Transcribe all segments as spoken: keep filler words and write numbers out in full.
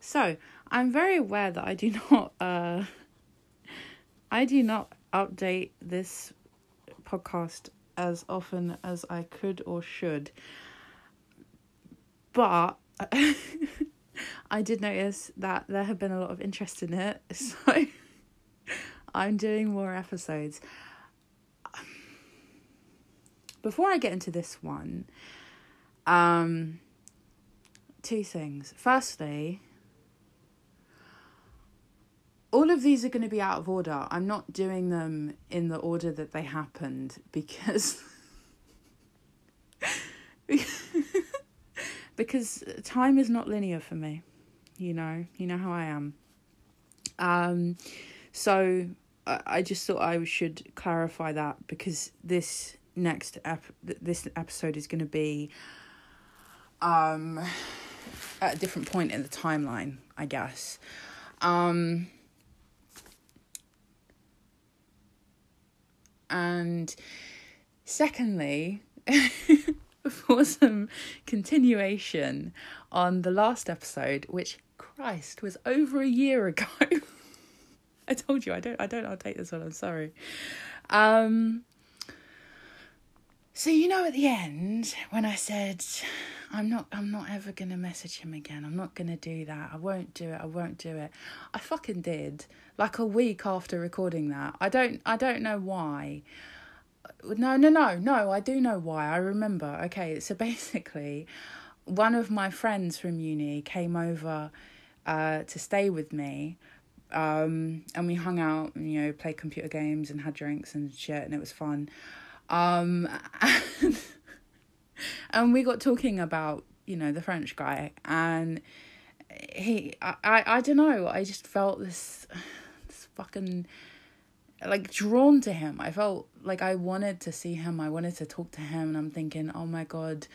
So, I'm very aware that I do not uh, I do not update this podcast as often as I could or should. But I did notice that there have been a lot of interest in it, so I'm doing more episodes. Before I get into this one, um, two things. Firstly, all of these are going to be out of order. I'm not doing them in the order that they happened because because time is not linear for me. You know, you know how I am. Um, so I, I just thought I should clarify that because this next ep- this episode is going to be um at a different point in the timeline, I guess. Um And secondly, for some continuation on the last episode, which, Christ, was over a year ago. I told you, I don't I don't update this one, I'm sorry. Um, so, you know, at the end, when I said, I'm not I'm not ever going to message him again. I'm not going to do that. I won't do it. I won't do it. I fucking did. Like a week after recording that. I don't I don't know why. No, no, no. No, I do know why. I remember. Okay, so basically one of my friends from uni came over uh to stay with me. Um and we hung out and, you know, played computer games and had drinks and shit, and it was fun. Um and And we got talking about, you know, the French guy, and he, I, I, I don't know, I just felt this, this fucking, like, drawn to him. I felt like I wanted to see him, I wanted to talk to him, and I'm thinking, oh my God,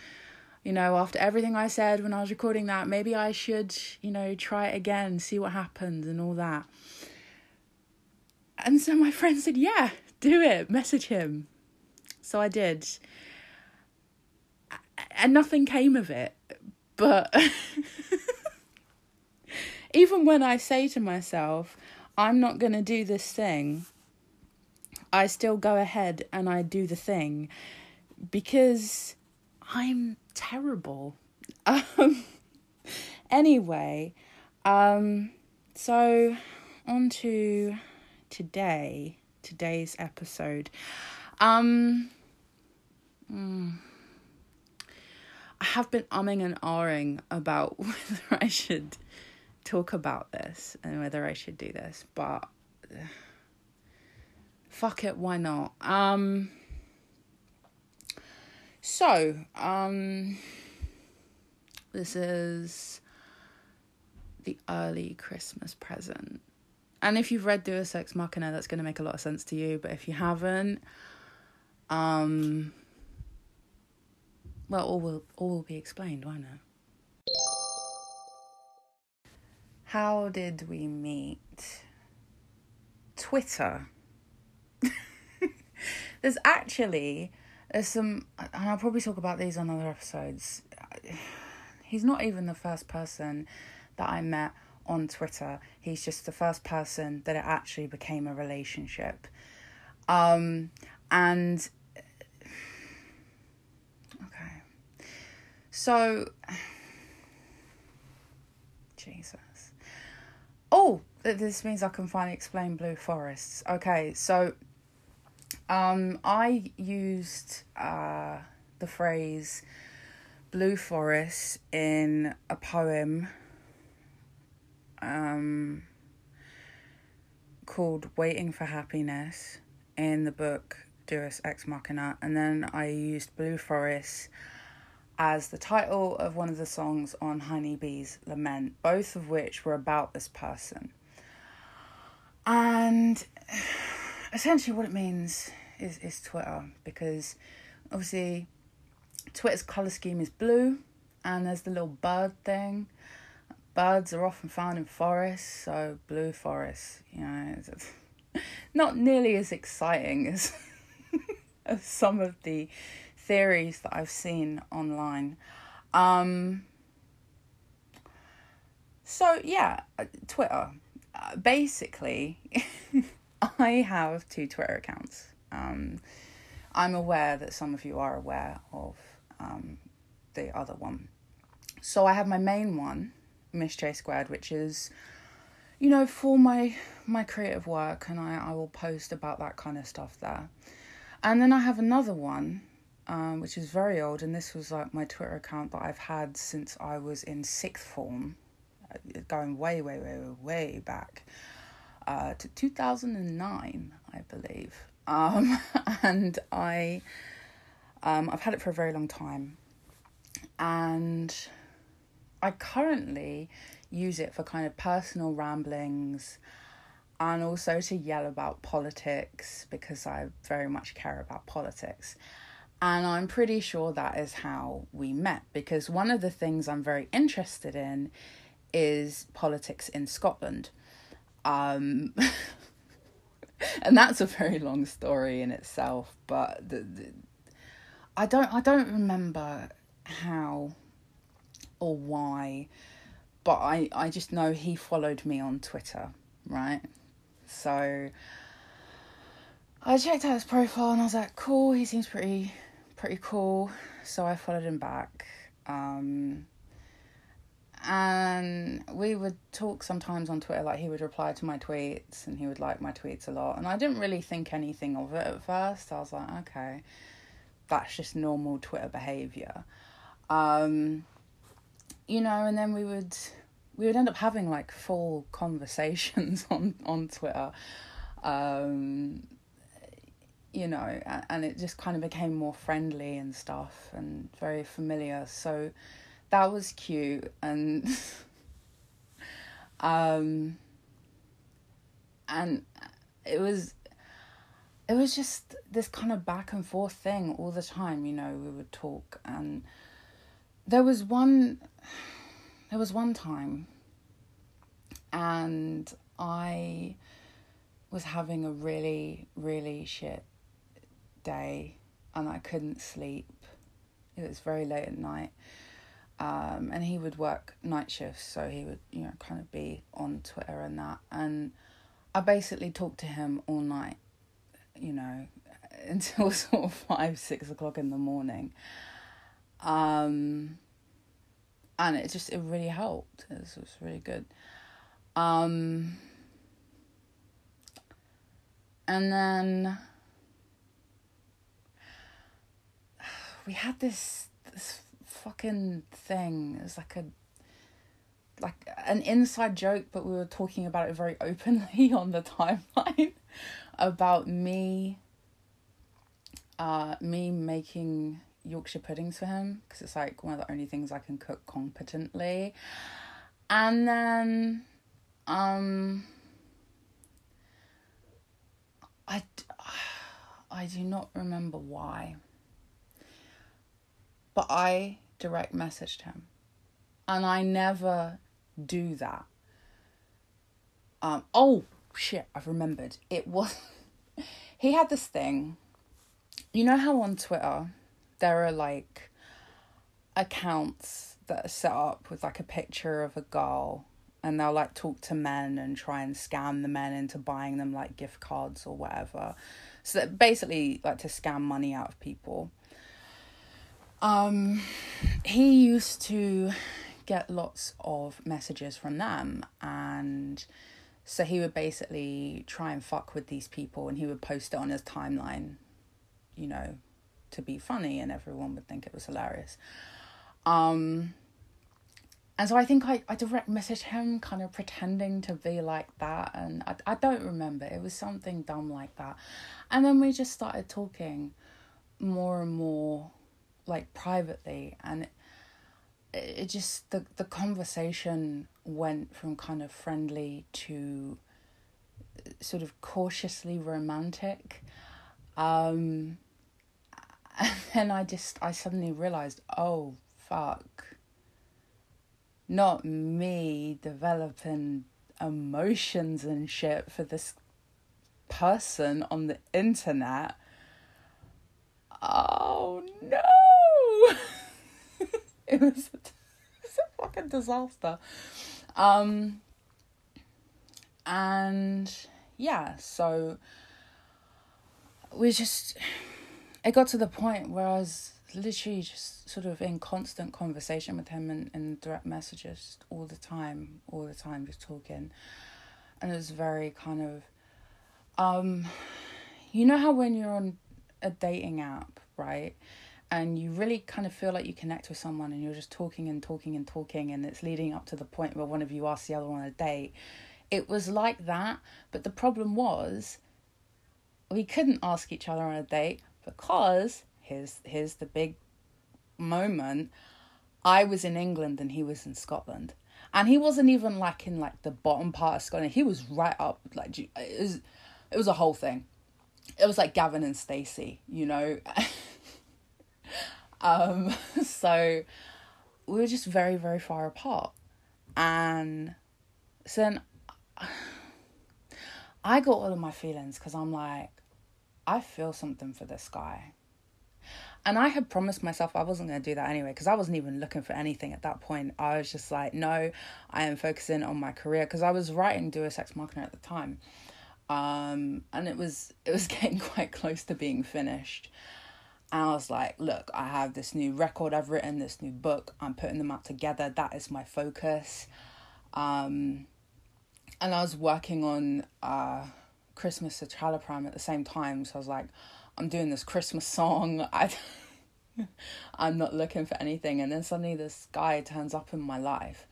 you know, after everything I said when I was recording that, maybe I should, you know, try it again, see what happens and all that. And so my friend said, yeah, do it, message him. So I did. And nothing came of it, but even when I say to myself, I'm not going to do this thing, I still go ahead and I do the thing, because I'm terrible. Um, anyway, um, so on to today, today's episode. Um... Mm, I have been umming and ahhing about whether I should talk about this and whether I should do this, but ugh, fuck it, why not? Um, so, um, this is the early Christmas present. And if you've read Deus Ex Machina, that's going to make a lot of sense to you, but if you haven't, um... well, all will, all will be explained, won't it? How did we meet? Twitter. There's actually there's some, and I'll probably talk about these on other episodes. He's not even the first person that I met on Twitter. He's just the first person that it actually became a relationship. Um, and... So, This means I can finally explain Blue Forests. Okay, so um, I used uh, the phrase Blue Forest in a poem um, called Waiting for Happiness in the book Deus Ex Machina, and then I used Blue Forest as the title of one of the songs on Honeybee's Lament, both of which were about this person. And essentially what it means is, is Twitter, because obviously Twitter's colour scheme is blue, and there's the little bird thing. Birds are often found in forests, so Blue Forests, you know, it's not nearly as exciting as, as some of the theories that I've seen online. Um, so, yeah, Twitter. Uh, basically, I have two Twitter accounts. Um, I'm aware that some of you are aware of um, the other one. So I have my main one, Miss J squared, which is, you know, for my my creative work, and I, I will post about that kind of stuff there. And then I have another one, um, which is very old, and this was like my Twitter account that I've had since I was in sixth form, going way, way, way, way back uh, to two thousand nine, I believe. Um, and I, um, I've had it for a very long time, and I currently use it for kind of personal ramblings and also to yell about politics, because I very much care about politics. And I'm pretty sure that is how we met, because one of the things I'm very interested in is politics in Scotland. Um... And that's a very long story in itself, but the, the, I don't I don't remember how or why, but I, I just know he followed me on Twitter, right? So I checked out his profile and I was like, cool, he seems pretty pretty cool. So I followed him back. Um, And we would talk sometimes on Twitter, like he would reply to my tweets and he would like my tweets a lot. And I didn't really think anything of it at first. I was like, okay, that's just normal Twitter behaviour. Um, you know, and then we would we would end up having like full conversations on, on Twitter. Um, you know, and it just kind of became more friendly and stuff and very familiar. So that was cute, and um, and it was, it was just this kind of back and forth thing all the time. You know, we would talk, and there was one, there was one time, and I was having a really, really shit day, and I couldn't sleep. It was very late at night. Um, and he would work night shifts, so he would, you know, kind of be on Twitter and that. And I basically talked to him all night, you know, until sort of five, six o'clock in the morning. Um, and it just, it really helped. It was, it was really good. Um, and then we had this, this fucking thing. It was like a like an inside joke, but we were talking about it very openly on the timeline about me uh me making Yorkshire puddings for him, because it's like one of the only things I can cook competently. And then um I I do not remember why, but I direct messaged him, and I never do that. Um, oh shit, I've remembered. It was, he had this thing, you know how on Twitter there are like accounts that are set up with like a picture of a girl, and they'll like talk to men and try and scam the men into buying them like gift cards or whatever, so that basically like to scam money out of people. Um, he used to get lots of messages from them, and So he would basically try and fuck with these people, and he would post it on his timeline, you know, to be funny, and everyone would think it was hilarious. Um, and so I think I, I direct messaged him, kind of pretending to be like that, and I, I don't remember. It was something dumb like that. And then we just started talking more and more, like, privately, and it, it just, the, the conversation went from kind of friendly to sort of cautiously romantic. Um, and then I just, I suddenly realised, oh, fuck. Not me developing emotions and shit for this person on the internet. Oh, no! It was, a, it was a fucking disaster. Um, and yeah, so we just, it got to the point where I was literally just sort of in constant conversation with him and, and direct messages all the time, all the time just talking. And it was very kind of, um, you know how when you're on a dating app, right? And you really kind of feel like you connect with someone and you're just talking and talking and talking, and it's leading up to the point where one of you asks the other one a date. It was like that, but the problem was we couldn't ask each other on a date because, here's, here's the big moment, I was in England and he was in Scotland. And he wasn't even like in like the bottom part of Scotland. He was right up, like, it was, it was a whole thing. It was like Gavin and Stacey, you know? Um, so we were just very, very far apart. And so then I got all of my feelings because I'm like, I feel something for this guy. And I had promised myself I wasn't going to do that anyway, because I wasn't even looking for anything at that point. I was just like, no, I am focusing on my career, because I was writing Deus Ex Machina at the time. Um, and it was, it was getting quite close to being finished. And I was like, look, I have this new record I've written, this new book. I'm putting them out together. That is my focus. Um, and I was working on uh, Christmas at Chalapram at the same time. So I was like, I'm doing this Christmas song. I, I'm not looking for anything. And then suddenly this guy turns up in my life.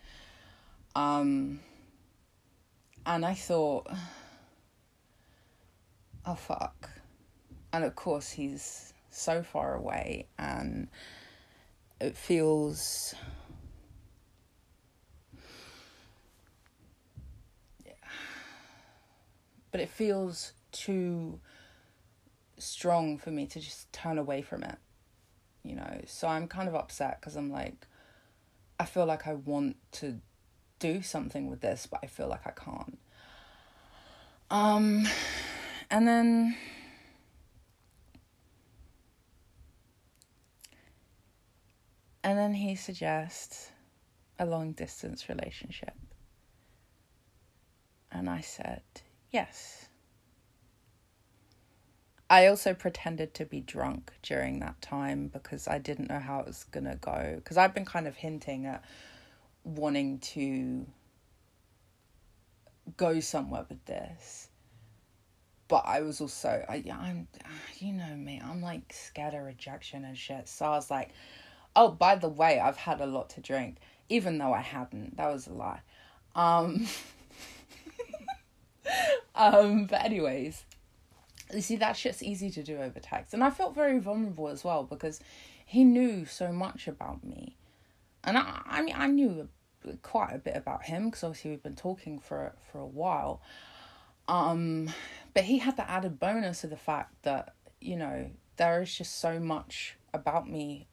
Um, and I thought, oh, fuck. And of course, he's so far away, and it feels, yeah. But it feels too strong for me to just turn away from it, you know. So I'm kind of upset, because I'm like, I feel like I want to do something with this, but I feel like I can't. Um, and then And then he suggests a long-distance relationship. And I said, yes. I also pretended to be drunk during that time because I didn't know how it was going to go. Because I've been kind of hinting at wanting to go somewhere with this. But I was also, I, I'm, you know me, I'm like scared of rejection and shit. So I was like, oh, by the way, I've had a lot to drink, even though I hadn't. That was a lie. Um, um, but anyways, you see, that shit's easy to do over text. And I felt very vulnerable as well, because he knew so much about me. And I, I mean, I knew quite a bit about him, because obviously we've been talking for, for a while. Um, but he had the added bonus of the fact that, you know, there is just so much about me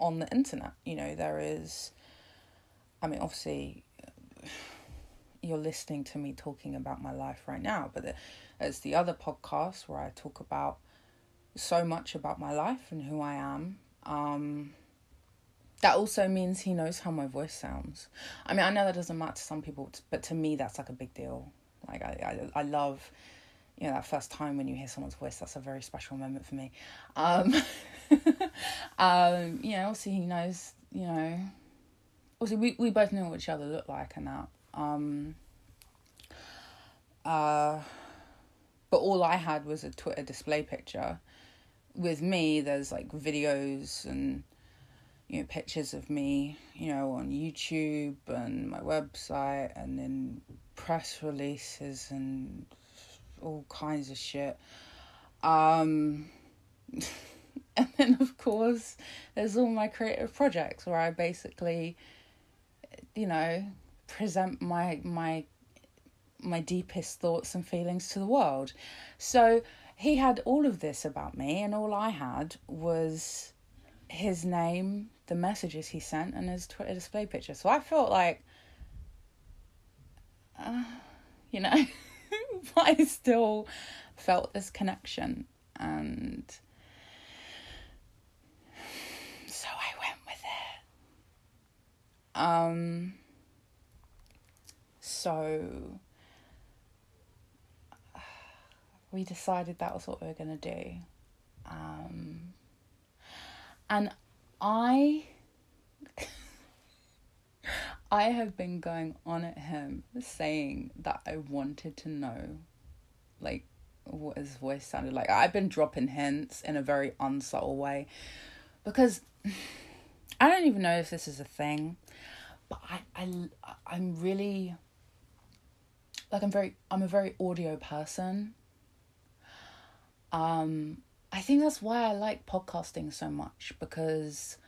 on the internet. You know, there is, I mean, obviously you're listening to me talking about my life right now, but there's the other podcast where I talk about so much about my life and who I am. Um, that also means he knows how my voice sounds. I mean, I know that doesn't matter to some people, but to me, that's like a big deal. Like, I, I, I love, you know, that first time when you hear someone's voice, that's a very special moment for me. Um, um, you know, obviously he knows, you know, obviously we, we both know what each other look like and that. Um, Uh, but all I had was a Twitter display picture. With me, there's like videos and, you know, pictures of me, you know, on YouTube and my website and then press releases and all kinds of shit. Um, and then, of course, there's all my creative projects where I basically, you know, present my my my deepest thoughts and feelings to the world. So he had all of this about me, and all I had was his name, the messages he sent, and his Twitter display picture. So I felt like, uh, you know, but I still felt this connection, and so I went with it. Um, so we decided that was what we were going to do. Um, and I, I have been going on at him saying that I wanted to know, like, what his voice sounded like. I've been dropping hints in a very unsubtle way, because I don't even know if this is a thing, but I, I, I'm really, like, I'm very, I'm a very audio person. Um, I think that's why I like podcasting so much, because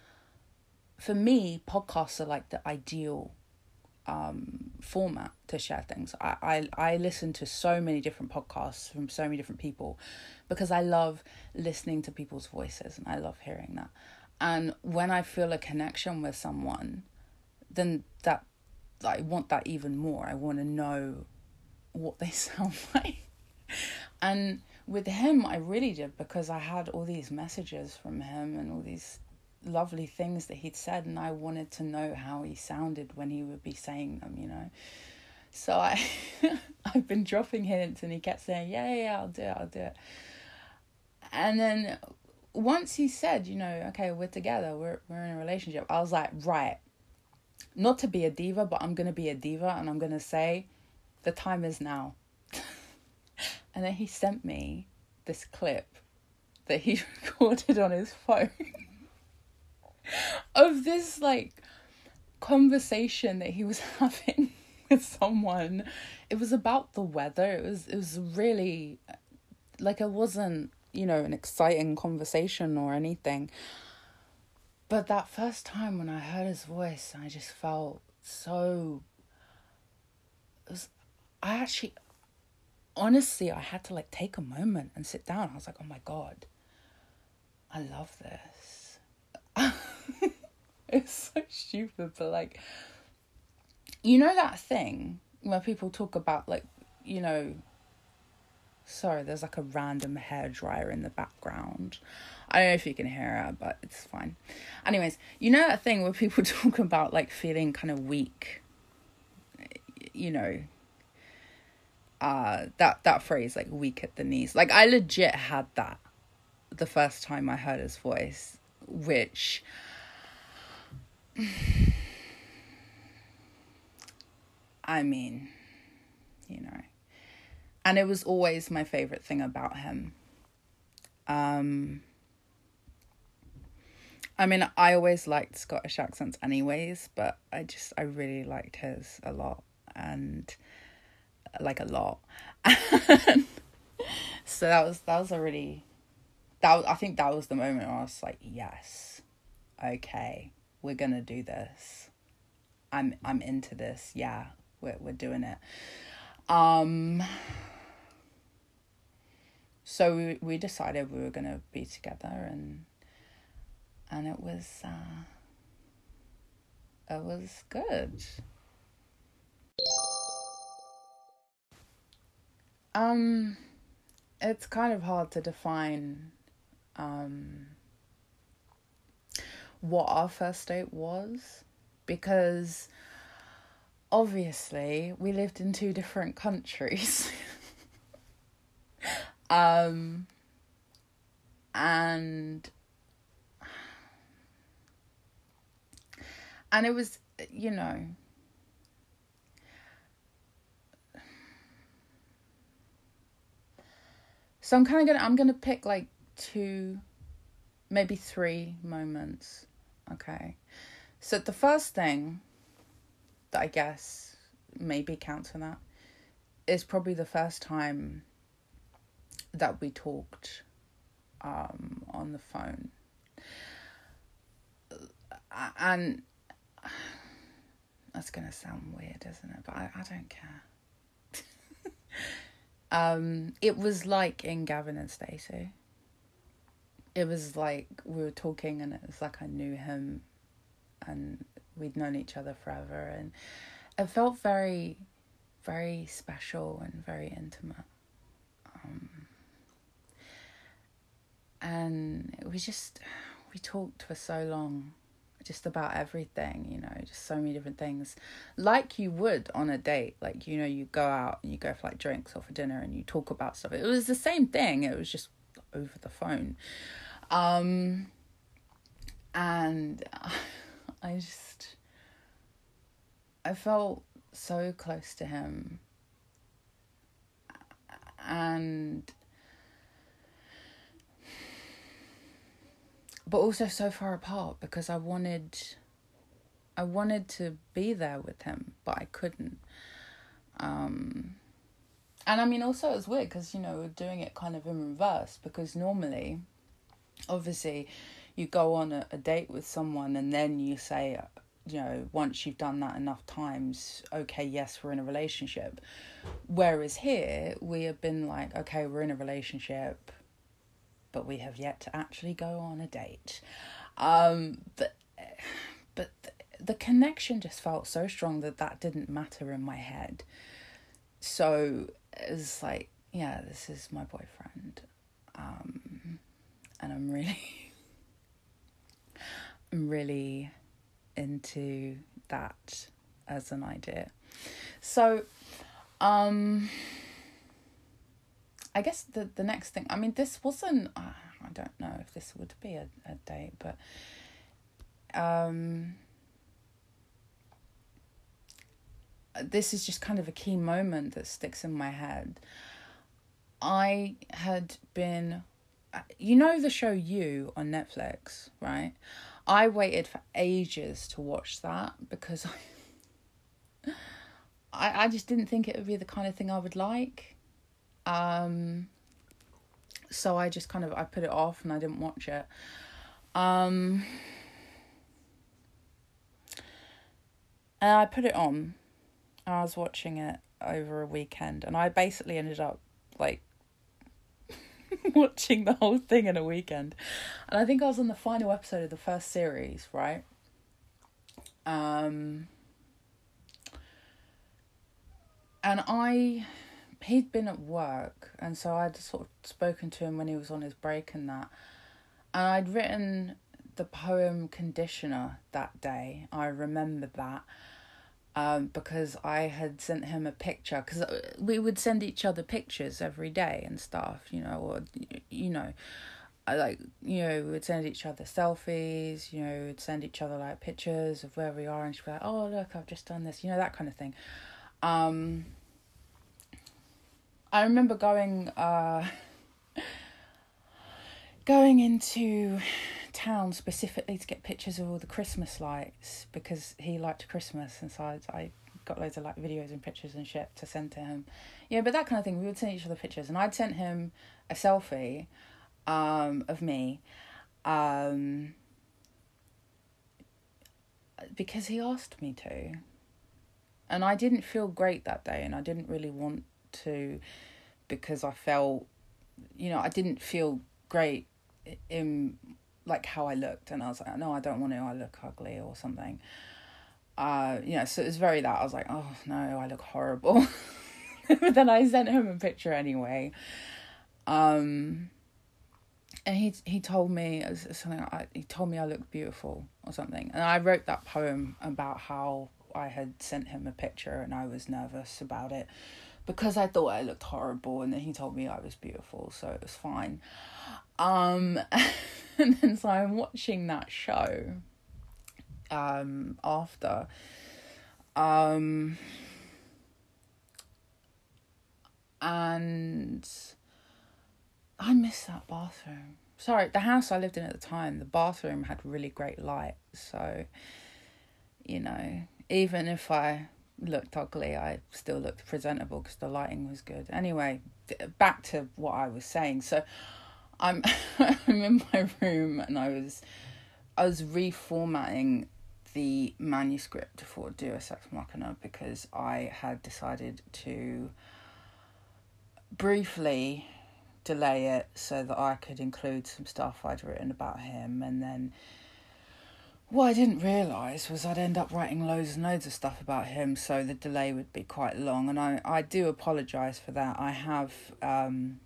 for me, podcasts are like the ideal um, format to share things. I, I, I listen to so many different podcasts from so many different people because I love listening to people's voices and I love hearing that. And when I feel a connection with someone, then that I want that even more. I want to know what they sound like. And with him, I really did, because I had all these messages from him and all these lovely things that he'd said, and I wanted to know how he sounded when he would be saying them, you know. So I, I've been dropping hints, and he kept saying, yeah, yeah, yeah, I'll do it, I'll do it. And then once he said, you know, okay, we're together, we're we're in a relationship, I was like, right, not to be a diva, but I'm going to be a diva, and I'm going to say, the time is now. And then he sent me this clip that he recorded on his phone of this, like, conversation that he was having with someone. It was about the weather. It was, it was really, like, it wasn't, you know, an exciting conversation or anything. But that first time when I heard his voice, I just felt so... It was, I actually... Honestly, I had to, like, take a moment and sit down. I was like, oh, my God. I love this. It's so stupid, but, like... You know that thing where people talk about, like, you know... Sorry, there's, like, a random hairdryer in the background. I don't know if you can hear it, but it's fine. Anyways, you know that thing where people talk about, like, feeling kind of weak? You know... Uh, that, that phrase, like, weak at the knees. Like, I legit had that the first time I heard his voice, which... I mean, you know. And it was always my favourite thing about him. Um, I mean, I always liked Scottish accents anyways, but I just, I really liked his a lot. And... like a lot. So that was that was a really that was, I think that was the moment where I was like, yes, okay, we're gonna do this. I'm I'm into this. Yeah, we're we're doing it. Um. So we we decided we were gonna be together, and and it was uh, it was good. Um, it's kind of hard to define, um, what our first date was, because obviously we lived in two different countries. um, and, and it was, you know... So I'm kind of gonna I'm gonna pick like two, maybe three moments. Okay, so the first thing that I guess maybe counts for that is probably the first time that we talked um, on the phone. And that's gonna sound weird, isn't it? But I, I don't care. um, it was like in Gavin and Stacey. It was like we were talking, and it was like I knew him, and we'd known each other forever, and it felt very, very special and very intimate. Um, and we just we talked for so long, just about everything, you know, just so many different things, like you would on a date. Like, you know, you go out and you go for like drinks or for dinner and you talk about stuff. It was the same thing. It was just over the phone. Um, and I just, I felt so close to him. And, but also so far apart, because I wanted, I wanted to be there with him, but I couldn't. Um, and I mean, also it was weird because, you know, we're doing it kind of in reverse, because normally, obviously, you go on a, a date with someone and then you say, you know, once you've done that enough times, okay, yes, we're in a relationship. Whereas here, we have been like, okay, we're in a relationship, but we have yet to actually go on a date. Um, but but the, the connection just felt so strong that that didn't matter in my head. So it was like, yeah, this is my boyfriend. Um, and I'm really, I'm really into that as an idea. So, um... I guess the, the next thing, I mean, this wasn't, uh, I don't know if this would be a, a date, but um, this is just kind of a key moment that sticks in my head. I had been, you know the show You on Netflix, right? I waited for ages to watch that because I, I, I just didn't think it would be the kind of thing I would like. Um, so I just kind of, I put it off and I didn't watch it. Um, and I put it on, and I was watching it over a weekend, and I basically ended up like watching the whole thing in a weekend. And I think I was on the final episode of the first series, right? Um, and I... he'd been at work, and so I'd sort of spoken to him when he was on his break and that. And I'd written the poem Conditioner that day. I remember that um, because I had sent him a picture. Because we would send each other pictures every day and stuff, you know, or, you know, I like, you know, we'd send each other selfies, you know, we'd send each other like pictures of where we are. And she'd be like, oh, look, I've just done this, you know, that kind of thing. Um... I remember going uh, going into town specifically to get pictures of all the Christmas lights, because he liked Christmas, and so I, I got loads of like videos and pictures and shit to send to him. Yeah, but that kind of thing. We would send each other pictures, and I'd sent him a selfie um, of me um, because he asked me to. And I didn't feel great that day, and I didn't really want to, because I felt, you know, I didn't feel great in like how I looked, and I was like, no, I don't want to, I look ugly or something. Uh, you know, so it was very that, I was like, oh no, I look horrible. But then I sent him a picture anyway. Um, and he he told me something. I, he told me I looked beautiful or something, and I wrote that poem about how I had sent him a picture and I was nervous about it, because I thought I looked horrible, and then he told me I was beautiful, so it was fine. Um, and then so I'm watching that show um, after. Um, and I miss that bathroom. Sorry, the house I lived in at the time, the bathroom had really great light. So, you know, even if I looked ugly, I still looked presentable because the lighting was good. Anyway, back to what I was saying. So I'm I'm in my room and I was I was reformatting the manuscript for Deus Ex Machina because I had decided to briefly delay it so that I could include some stuff I'd written about him. And then what I didn't realise was I'd end up writing loads and loads of stuff about him, so the delay would be quite long. And I, I do apologise for that. I have... Um,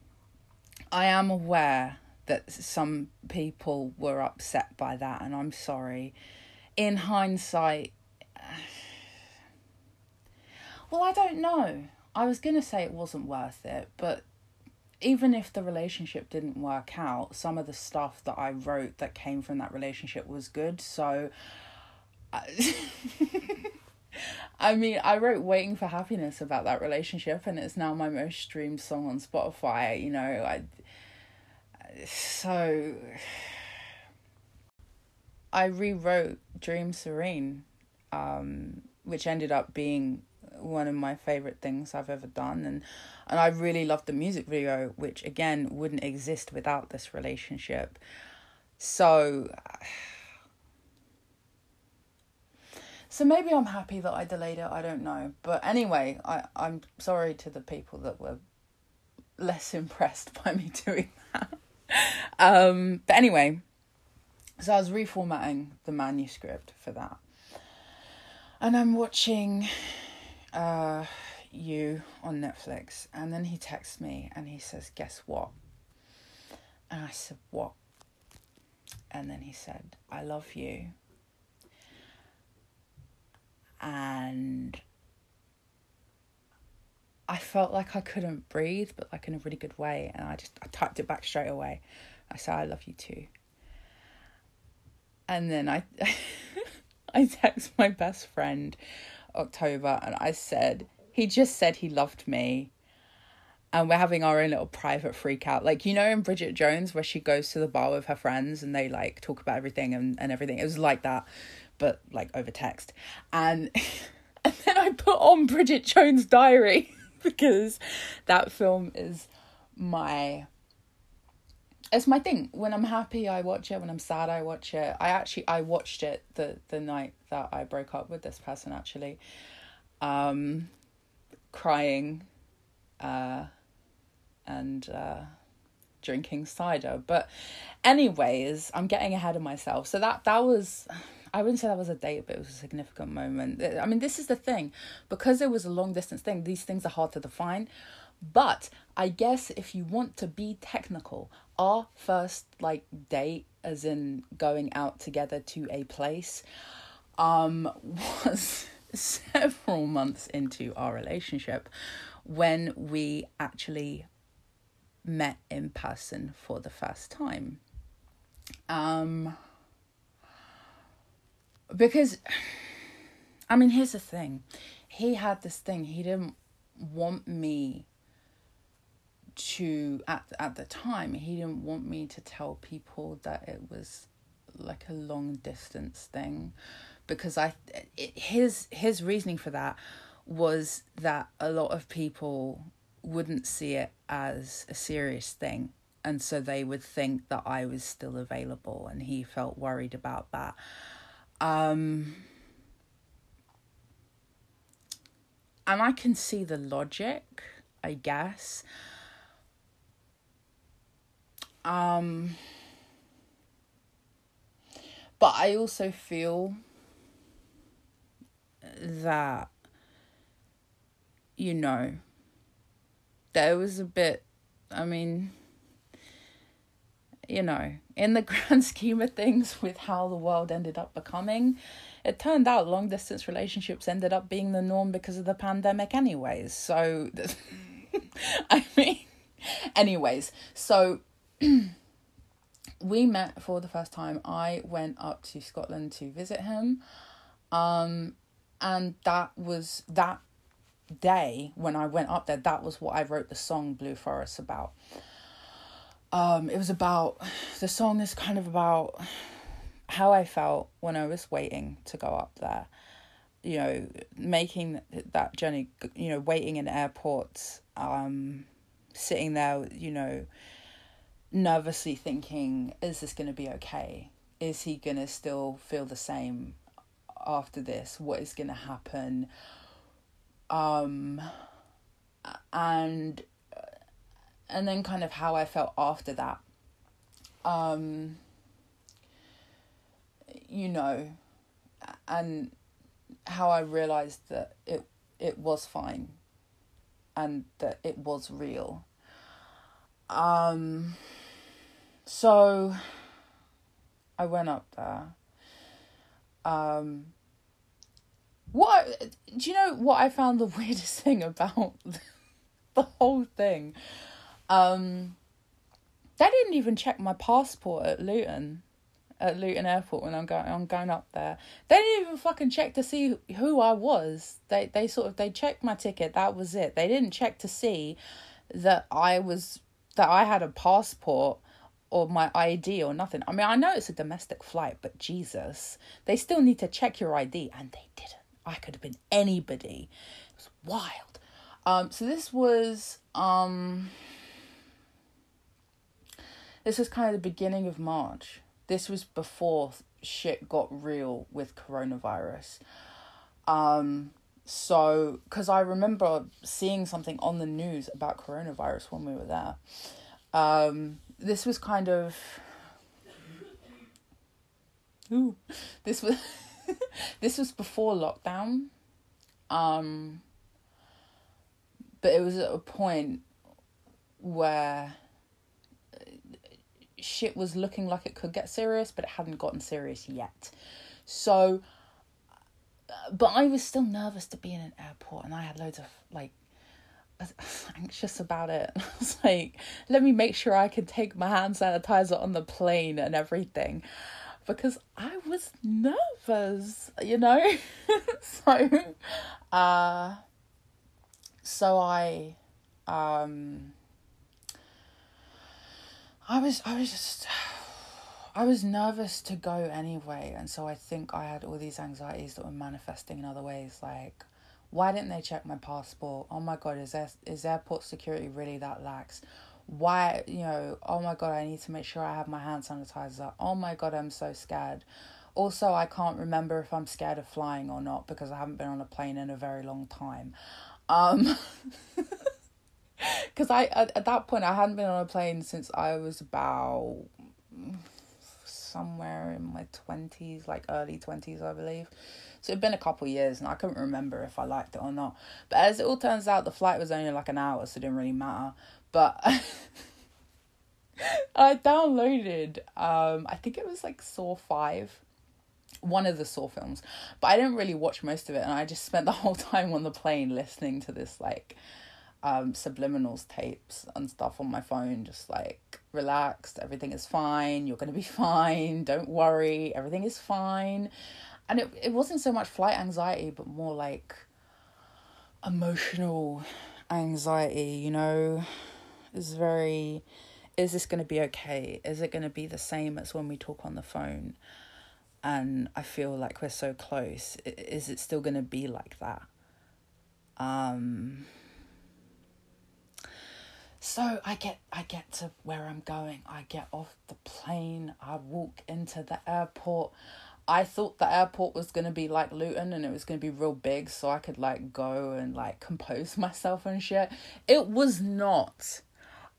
I am aware that some people were upset by that, and I'm sorry. In hindsight... Well, I don't know. I was going to say it wasn't worth it, but... even if the relationship didn't work out, some of the stuff that I wrote that came from that relationship was good. So, I, I mean, I wrote Waiting for Happiness about that relationship, and it's now my most streamed song on Spotify, you know. I, so, I rewrote Dream Serene, um, which ended up being one of my favourite things I've ever done, and and I really loved the music video, which again wouldn't exist without this relationship. So so maybe I'm happy that I delayed it, I don't know. But anyway, I, I'm sorry to the people that were less impressed by me doing that. Um, but anyway, so I was reformatting the manuscript for that. And I'm watching... Uh, You on Netflix, and then he texts me and he says, guess what? And I said, what? And then he said, I love you. And I felt like I couldn't breathe, but like in a really good way, and I just I typed it back straight away. I said, I love you too. And then I I text my best friend October, and I said, he just said he loved me, and we're having our own little private freak out, like, you know, in Bridget Jones where she goes to the bar with her friends and they like talk about everything and, and everything. It was like that, but like over text. And, and then I put on Bridget Jones' Diary because that film is my it's my thing. When I'm happy, I watch it. When I'm sad, I watch it. I actually, I watched it the, the night that I broke up with this person, actually. Um, crying uh, and uh, drinking cider. But anyways, I'm getting ahead of myself. So that, that was, I wouldn't say that was a date, but it was a significant moment. I mean, this is the thing. Because it was a long distance thing, these things are hard to define. But I guess if you want to be technical, our first like date, as in going out together to a place, um, was several months into our relationship when we actually met in person for the first time. Um, because, I mean, here's the thing. He had this thing. He didn't want me to at at the time he didn't want me to tell people that it was like a long distance thing, because I it, his his reasoning for that was that a lot of people wouldn't see it as a serious thing, and so they would think that I was still available, and he felt worried about that. Um, and I can see the logic, I guess. Um, but I also feel that, you know, there was a bit, I mean, you know, in the grand scheme of things with how the world ended up becoming, it turned out long distance relationships ended up being the norm because of the pandemic anyways. So, I mean, anyways, so... we met for the first time. I went up to Scotland to visit him, um, and that was that day when I went up there. That was what I wrote the song Blue Forest about. Um, it was about, the song is kind of about how I felt when I was waiting to go up there. You know, making that journey, you know, waiting in airports, um, sitting there, you know, nervously thinking, is this going to be okay? Is he going to still feel the same after this? What is going to happen? Um, and and then kind of how I felt after that. Um, you know, and how I realised that it it was fine and that it was real. Um, so I went up there. Um, what, do you know what I found the weirdest thing about the whole thing? Um, they didn't even check my passport at Luton, at Luton Airport when I'm going, I'm going up there. They didn't even fucking check to see who I was. They, they sort of, they checked my ticket. That was it. They didn't check to see that I was, that I had a passport or my I D or nothing. I mean, I know it's a domestic flight, but Jesus, they still need to check your I D. And they didn't. I could have been anybody. It was wild. Um, so this was, um, this was kind of the beginning of March. This was before shit got real with coronavirus. Um, so, because I remember seeing something on the news about coronavirus when we were there. Um, this was kind of, ooh, this was, this was before lockdown. Um, but it was at a point where shit was looking like it could get serious, but it hadn't gotten serious yet. So, but I was still nervous to be in an airport, and I had loads of, like, I was anxious about it. I was like, let me make sure I can take my hand sanitizer on the plane and everything, because I was nervous, you know. so, uh, so I, um, I was, I was just, I was nervous to go anyway. And so I think I had all these anxieties that were manifesting in other ways, like, why didn't they check my passport? Oh my God, is there, is airport security really that lax? Why, you know, oh my God, I need to make sure I have my hand sanitizer. Oh my God, I'm so scared. Also, I can't remember if I'm scared of flying or not because I haven't been on a plane in a very long time. Um, because I, at, at that point, I hadn't been on a plane since I was about somewhere in my twenties, like early twenties, I believe. So it'd been a couple of years and I couldn't remember if I liked it or not. But as it all turns out, the flight was only like an hour, so it didn't really matter. But I downloaded, um, I think it was like Saw five, one of the Saw films. But I didn't really watch most of it, and I just spent the whole time on the plane listening to this like um, subliminals tapes and stuff on my phone. Just like, relaxed, everything is fine, you're going to be fine, don't worry, everything is fine. And it it wasn't so much flight anxiety, but more like emotional anxiety, you know? It's very, is this going to be okay? Is it going to be the same as when we talk on the phone and I feel like we're so close? Is it still going to be like that? Um, so I get, I get to where I'm going. I get off the plane. I walk into the airport. I thought the airport was going to be like Luton and it was going to be real big so I could like go and like compose myself and shit. It was not.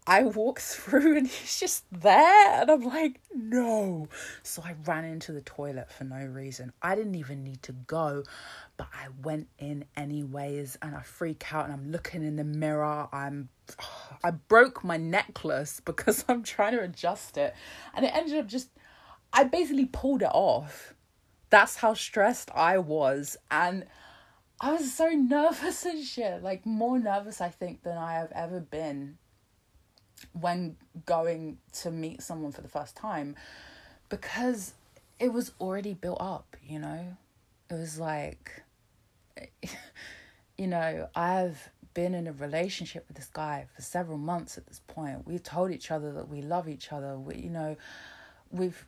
I walked through and he's just there and I'm like, no. So I ran into the toilet for no reason. I didn't even need to go, but I went in anyways and I freak out and I'm looking in the mirror. I'm, I broke my necklace because I'm trying to adjust it and it ended up just, I basically pulled it off. That's how stressed I was. And I was so nervous and shit. Like, more nervous, I think, than I have ever been when going to meet someone for the first time. Because it was already built up, you know? It was like, you know, I have been in a relationship with this guy for several months at this point. We've told each other that we love each other. We, you know, we've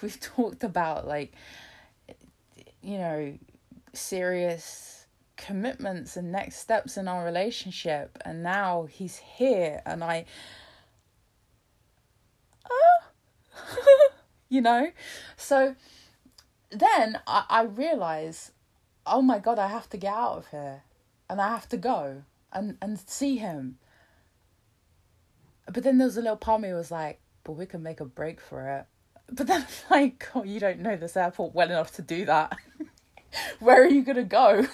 we've talked about, like, you know, serious commitments and next steps in our relationship, and now he's here, and I, oh. You know, so then I, I realize, oh my God, I have to get out of here, and I have to go and, and see him. But then there was a little part of me was like, but we can make a break for it. But then I'm like, oh, you don't know this airport well enough to do that. Where are you going to go?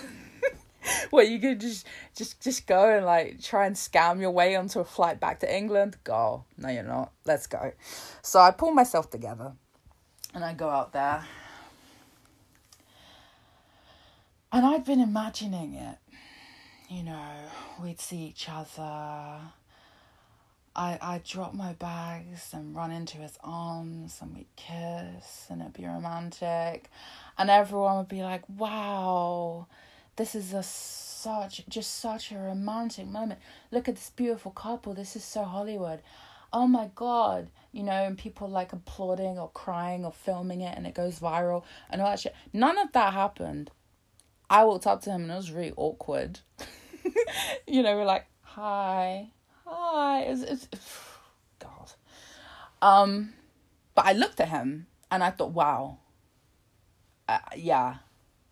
What, you going to just, just, just go and, like, try and scam your way onto a flight back to England? Girl, no, you're not. Let's go. So I pull myself together and I go out there. And I'd been imagining it. You know, we'd see each other. I I drop my bags and run into his arms and we'd kiss and it'd be romantic. And everyone would be like, wow, this is a such, just such a romantic moment. Look at this beautiful couple. This is so Hollywood. Oh my God. You know, and people like applauding or crying or filming it and it goes viral and all that shit. None of that happened. I walked up to him and it was really awkward. You know, we're like, hi. Hi. It's, it's, God. Um, but I looked at him and I thought, wow. Uh, yeah,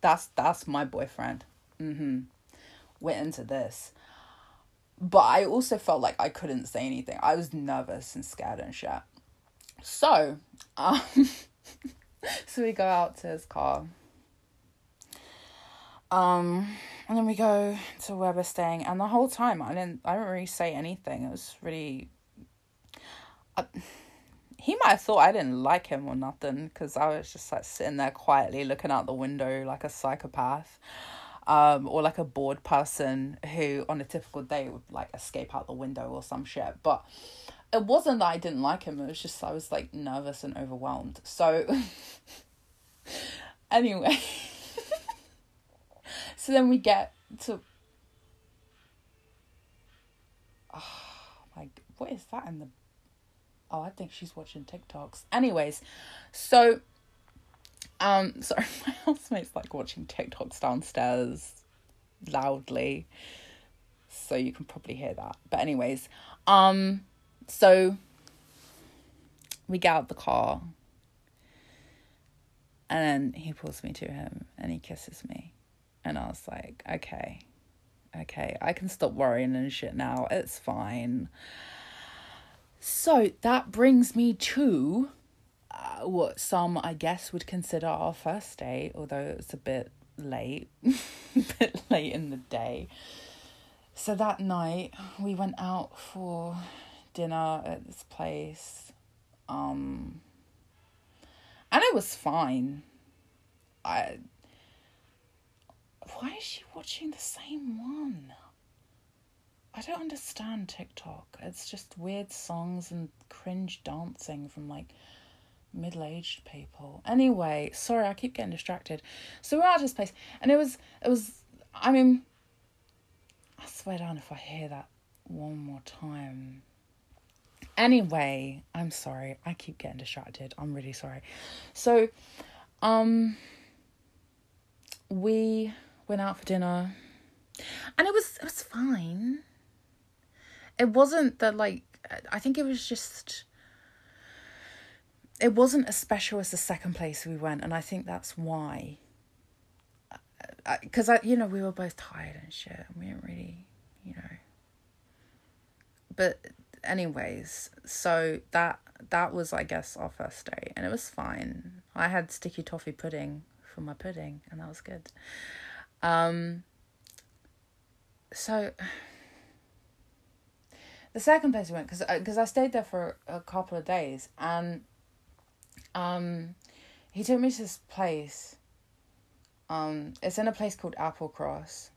that's that's my boyfriend. Mm-hmm. We're into this. But I also felt like I couldn't say anything. I was nervous and scared and shit. So, um, so we go out to his car. Um, and then we go to where we're staying, and the whole time I didn't, I didn't really say anything. It was really, I, he might have thought I didn't like him or nothing, because I was just like sitting there quietly looking out the window like a psychopath, um, or like a bored person who on a typical day would like escape out the window or some shit. But it wasn't that I didn't like him. It was just, I was like nervous and overwhelmed. So anyway. So then we get to, oh my, what is that in the, oh, I think she's watching TikToks. Anyways, so, um, sorry, my housemate's like watching TikToks downstairs loudly, so you can probably hear that. But anyways, um, so we get out the car and then he pulls me to him and he kisses me. And I was like, okay, okay, I can stop worrying and shit now. It's fine. So that brings me to uh, what some, I guess, would consider our first date, although it's a bit late, a bit late in the day. So that night we went out for dinner at this place. Um, and it was fine. I... Why is she watching the same one? I don't understand TikTok. It's just weird songs and cringe dancing from like middle-aged people. Anyway, sorry, I keep getting distracted. So we're out of this place and it was, it was, I mean, I swear down if I hear that one more time. Anyway, I'm sorry. I keep getting distracted. I'm really sorry. So, um, we... went out for dinner and it was it was fine. It wasn't that, like, I think it was just, it wasn't as special as the second place we went, and I think that's why, because I, I, you know, we were both tired and shit and we didn't really, you know, but anyways, so that that was, I guess, our first date and it was fine. I had sticky toffee pudding for my pudding and that was good. Um, so the second place we went, cause, cause I stayed there for a couple of days and, um, he took me to this place, um, it's in a place called Applecross,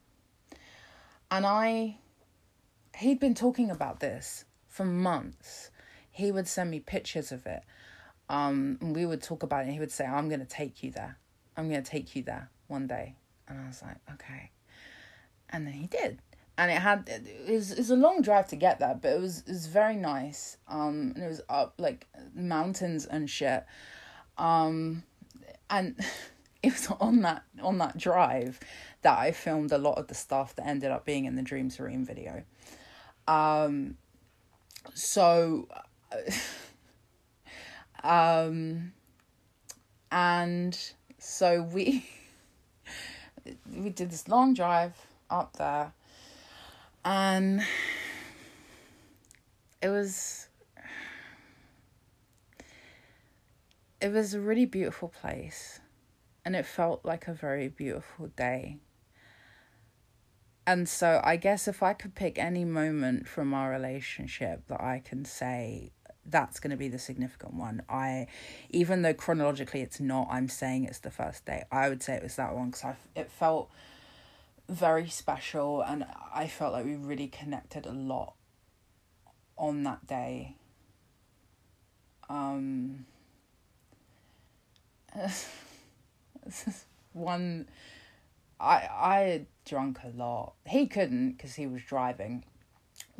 and I, he'd been talking about this for months. He would send me pictures of it. Um, and we would talk about it and he would say, I'm going to take you there. I'm going to take you there one day. And I was like, okay. And then he did. and it had it was, it was a long drive to get there, but it was it was very nice. Um, and it was up like mountains and shit. Um, and it was on that on that drive that I filmed a lot of the stuff that ended up being in the Dream Serene video. Um, so, um, and so we we did this long drive up there, and it was it was a really beautiful place, and it felt like a very beautiful day. And so I guess if I could pick any moment from our relationship that I can say that's going to be the significant one, I, even though chronologically it's not, I'm saying it's the first day, I would say it was that one, because it felt very special, and I felt like we really connected a lot on that day. Um, one, I I had drunk a lot. He couldn't because he was driving,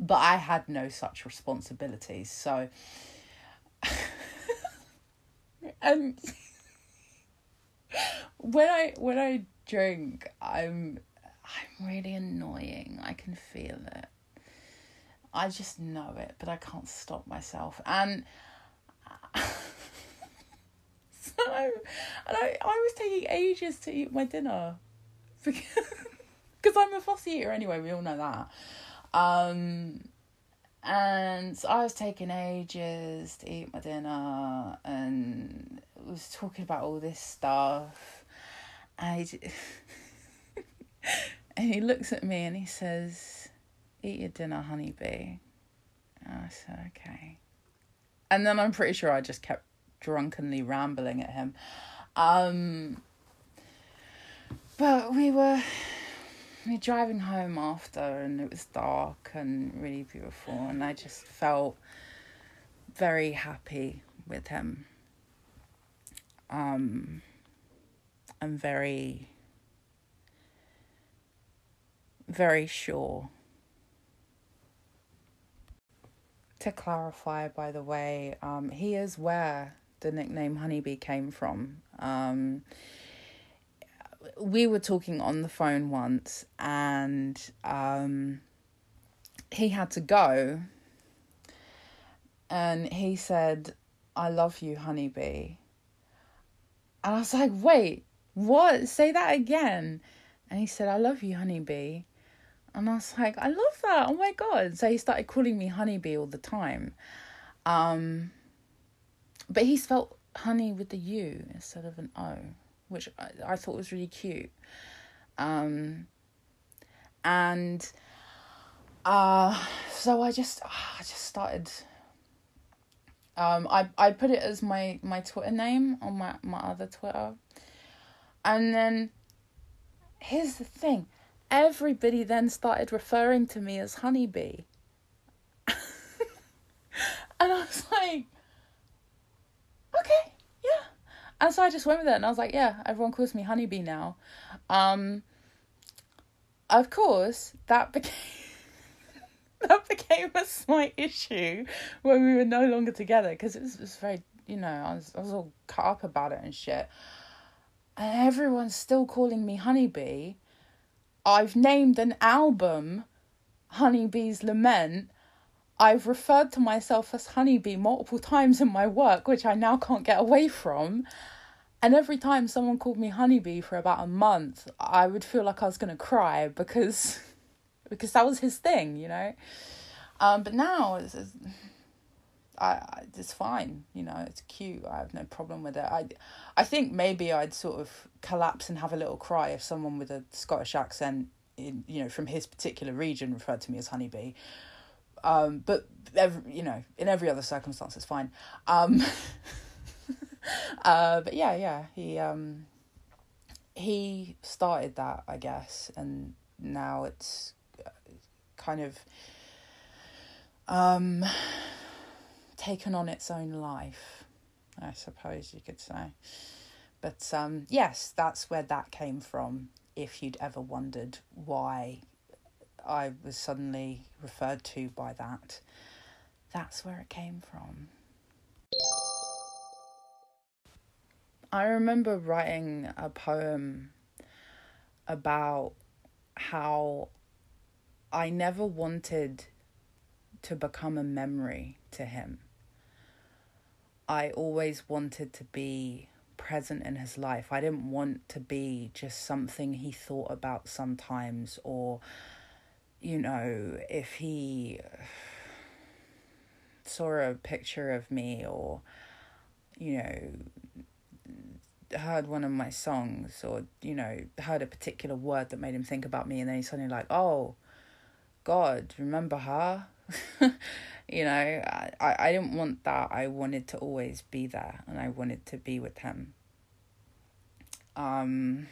but I had no such responsibilities. So, and when I when I drink, I'm. I'm really annoying. I can feel it. I just know it, but I can't stop myself. And so, and I, I was taking ages to eat my dinner because because I'm a fussy eater anyway. We all know that. Um, and so I was taking ages to eat my dinner, and was talking about all this stuff. I. Just, and he looks at me and he says, "Eat your dinner, honeybee." And I said, "Okay." And then I'm pretty sure I just kept drunkenly rambling at him. Um, but we were, we were driving home after, and it was dark and really beautiful. And I just felt very happy with him. Um, I'm very... very sure. To clarify, by the way, um, he is where the nickname Honeybee came from. Um, we were talking on the phone once, and um, he had to go, and he said, "I love you, Honeybee." And I was like, "Wait, what? Say that again." And he said, "I love you, Honeybee." And I was like, I love that. Oh, my God. So he started calling me Honeybee all the time. Um, but he spelled honey with the U instead of an O, which I, I thought was really cute. Um, and uh, so I just uh, I just started. Um, I, I put it as my, my Twitter name on my, my other Twitter. And then here's the thing. Everybody then started referring to me as Honeybee. And I was like, okay, yeah. And so I just went with it, and I was like, yeah, everyone calls me Honeybee now. Um, of course, that became that became a slight issue when we were no longer together, because it was, it was very, you know, I was I was all cut up about it and shit. And everyone's still calling me Honeybee. I've named an album Honeybee's Lament. I've referred to myself as Honeybee multiple times in my work, which I now can't get away from. And every time someone called me Honeybee for about a month, I would feel like I was going to cry because because that was his thing, you know. Um, but now it's, it's, I, it's fine, you know, it's cute. I have no problem with it. I, I think maybe I'd sort of collapse and have a little cry if someone with a Scottish accent, in, you know, from his particular region referred to me as Honeybee. Um, but, every, you know, in every other circumstance, it's fine. Um, uh, but yeah, yeah, he um, he started that, I guess, and now it's kind of... Um, taken on its own life, I suppose you could say. But um, yes, that's where that came from, if you'd ever wondered why I was suddenly referred to by that. That's where it came from. I remember writing a poem about how I never wanted to become a memory to him. I always wanted to be present in his life. I didn't want to be just something he thought about sometimes, or, you know, if he saw a picture of me, or, you know, heard one of my songs, or, you know, heard a particular word that made him think about me, and then he's suddenly like, oh, God, remember her? You know, I, I didn't want that. I wanted to always be there, and I wanted to be with him. Um,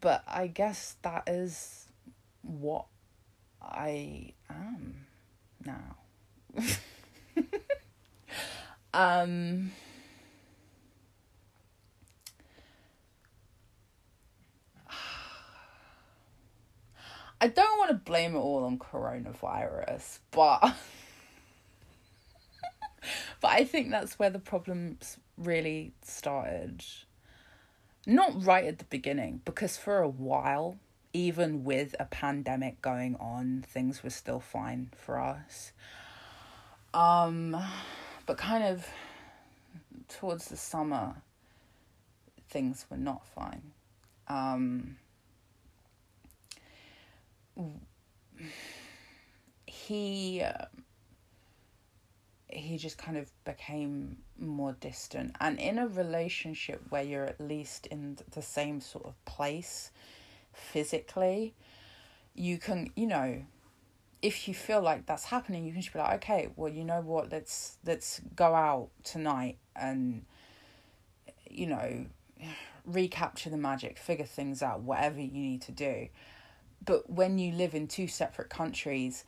but I guess that is what I am now. um, I don't want to blame it all on coronavirus, but but I think that's where the problems really started. Not right at the beginning, because for a while, even with a pandemic going on, things were still fine for us. Um, but kind of towards the summer, things were not fine. Um... He uh, he just kind of became more distant, and in a relationship where you're at least in the same sort of place physically, you can, you know, if you feel like that's happening, you can just be like, okay, well, you know what, let's let's go out tonight and, you know, recapture the magic, figure things out, whatever you need to do. But when you live in two separate countries,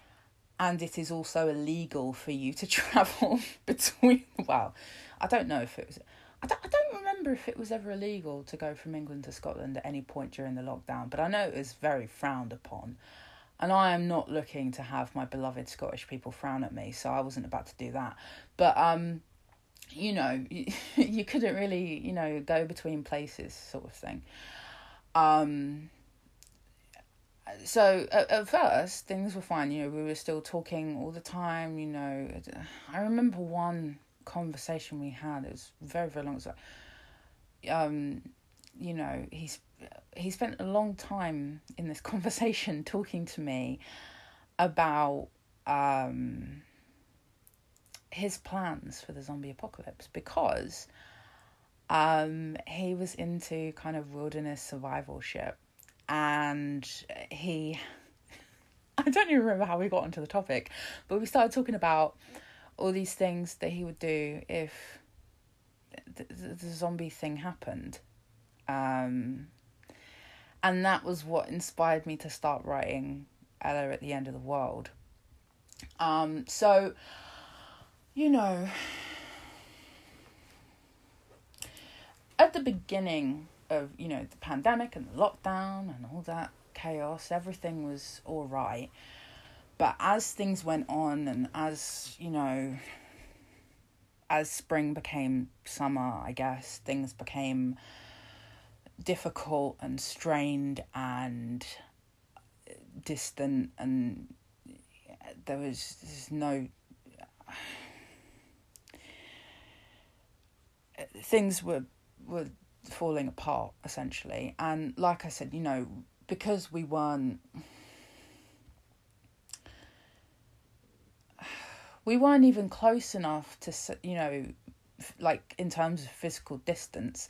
and it is also illegal for you to travel between, well, I don't know if it was, I don't, I don't remember if it was ever illegal to go from England to Scotland at any point during the lockdown, but I know it was very frowned upon. And I am not looking to have my beloved Scottish people frown at me, so I wasn't about to do that. But, um, you know, you, you couldn't really, you know, go between places sort of thing. Um... So at, at first things were fine, you know, we were still talking all the time, you know. I remember one conversation we had, it was very, very long. So, um, you know, he's he spent a long time in this conversation talking to me about um, his plans for the zombie apocalypse, because um, he was into kind of wilderness survival shit. And he, I don't even remember how we got onto the topic, but we started talking about all these things that he would do if the, the, the zombie thing happened. Um, and that was what inspired me to start writing Ella at the End of the World. Um, so, you know, at the beginning of, you know, the pandemic and the lockdown and all that chaos, everything was all right. But as things went on, and as, you know, as spring became summer, I guess, things became difficult and strained and distant, and there was, there was no... Things were... were falling apart, essentially. And like I said, you know, because we weren't we weren't even close enough to, you know, like in terms of physical distance,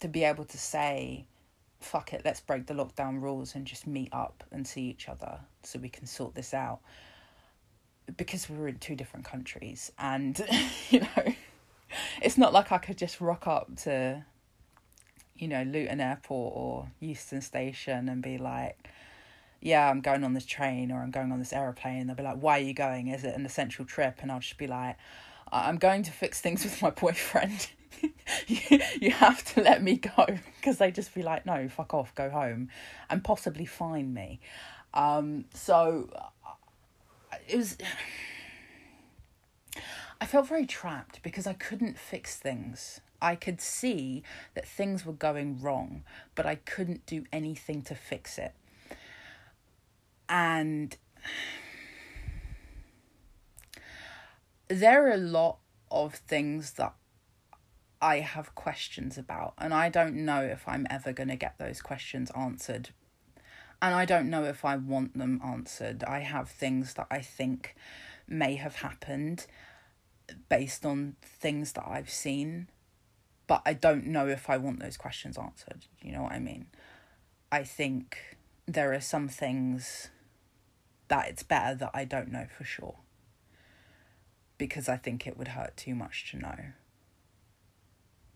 to be able to say, fuck it, let's break the lockdown rules and just meet up and see each other so we can sort this out, because we were in two different countries. And you know, it's not like I could just rock up to, you know, Luton Airport or Euston Station and be like, yeah, I'm going on this train, or I'm going on this aeroplane. They'll be like, why are you going? Is it an essential trip? And I'll just be like, I'm going to fix things with my boyfriend. you, you have to let me go, because they just be like, no, fuck off, go home, and possibly fine me. Um, so it was... I felt very trapped because I couldn't fix things. I could see that things were going wrong, but I couldn't do anything to fix it. And there are a lot of things that I have questions about, and I don't know if I'm ever going to get those questions answered. And I don't know if I want them answered. I have things that I think may have happened based on things that I've seen, but I don't know if I want those questions answered. You know what I mean? I think there are some things that it's better that I don't know for sure, because I think it would hurt too much to know.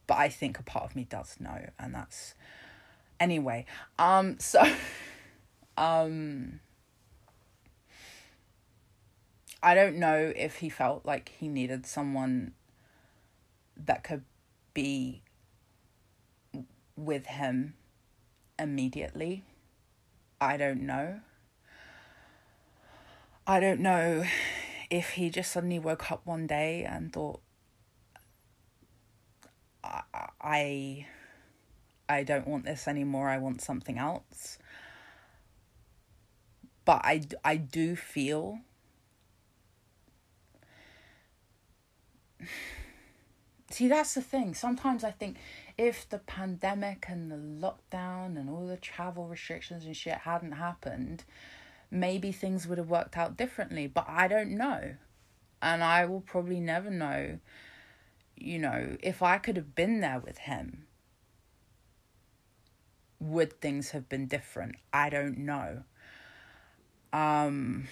But I think a part of me does know, and that's... Anyway, um, so... um, I don't know if he felt like he needed someone that could be with him immediately. I don't know. I don't know if he just suddenly woke up one day and thought, I, I, I don't want this anymore, I want something else. But I, I do feel... See, that's the thing. Sometimes I think if the pandemic and the lockdown and all the travel restrictions and shit hadn't happened, maybe things would have worked out differently. But I don't know. And I will probably never know, you know, if I could have been there with him, would things have been different? I don't know. Um...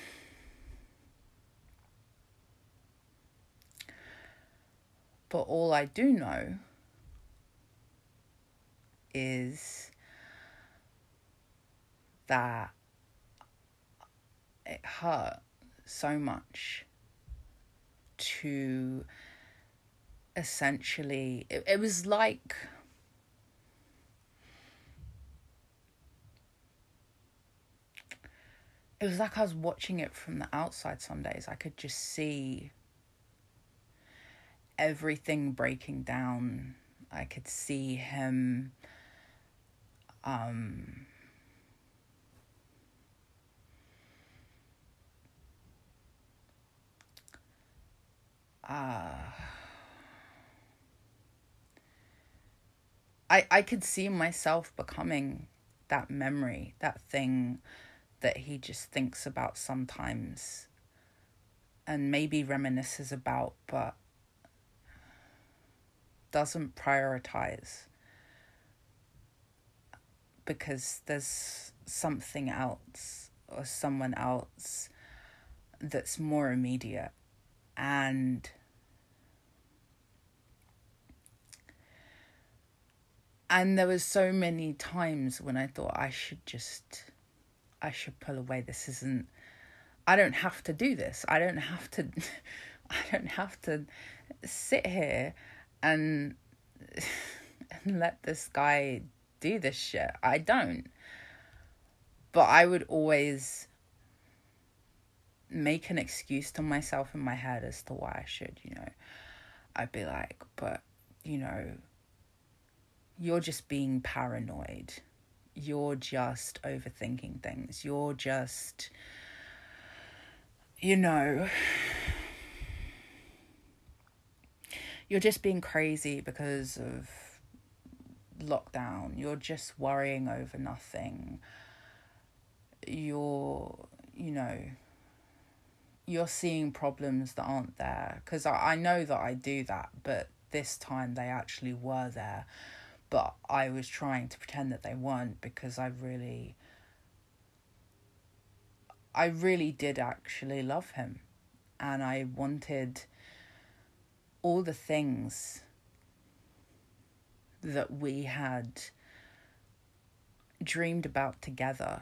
But all I do know is that it hurt so much to essentially... It, it was like... It was like I was watching it from the outside some days. I could just see... everything breaking down. I could see him um, uh, I I could see myself becoming that memory, that thing that he just thinks about sometimes and maybe reminisces about, but doesn't prioritize because there's something else or someone else that's more immediate. And and there was so many times when I thought I should just I should pull away. This isn't I don't have to do this. I don't have to I don't have to sit here And, and let this guy do this shit. I don't. But I would always make an excuse to myself in my head as to why I should, you know. I'd be like, but, you know, you're just being paranoid. You're just overthinking things. You're just, you know... You're just being crazy because of lockdown. You're just worrying over nothing. You're, you know, you're seeing problems that aren't there. Because I, I know that I do that, but this time they actually were there. But I was trying to pretend that they weren't because I really... I really did actually love him. And I wanted... all the things that we had dreamed about together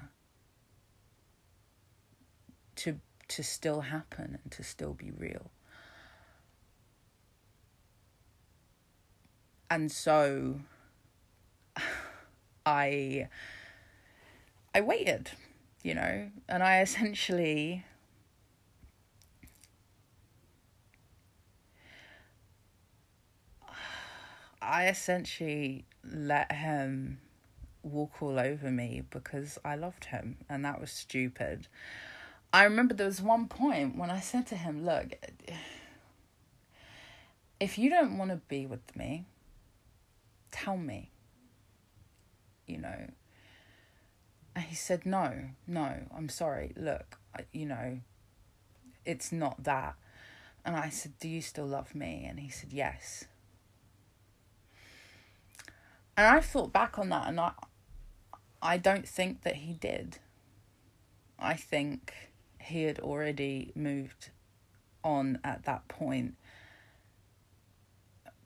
to to still happen and to still be real. And so I I waited, you know, and I essentially I essentially let him walk all over me because I loved him, and that was stupid. I remember there was one point when I said to him, look, if you don't want to be with me, tell me, you know. And he said, no, no, I'm sorry, look, I, you know, it's not that. And I said, do you still love me? And he said, yes. And I thought back on that, and I, I don't think that he did. I think he had already moved on at that point.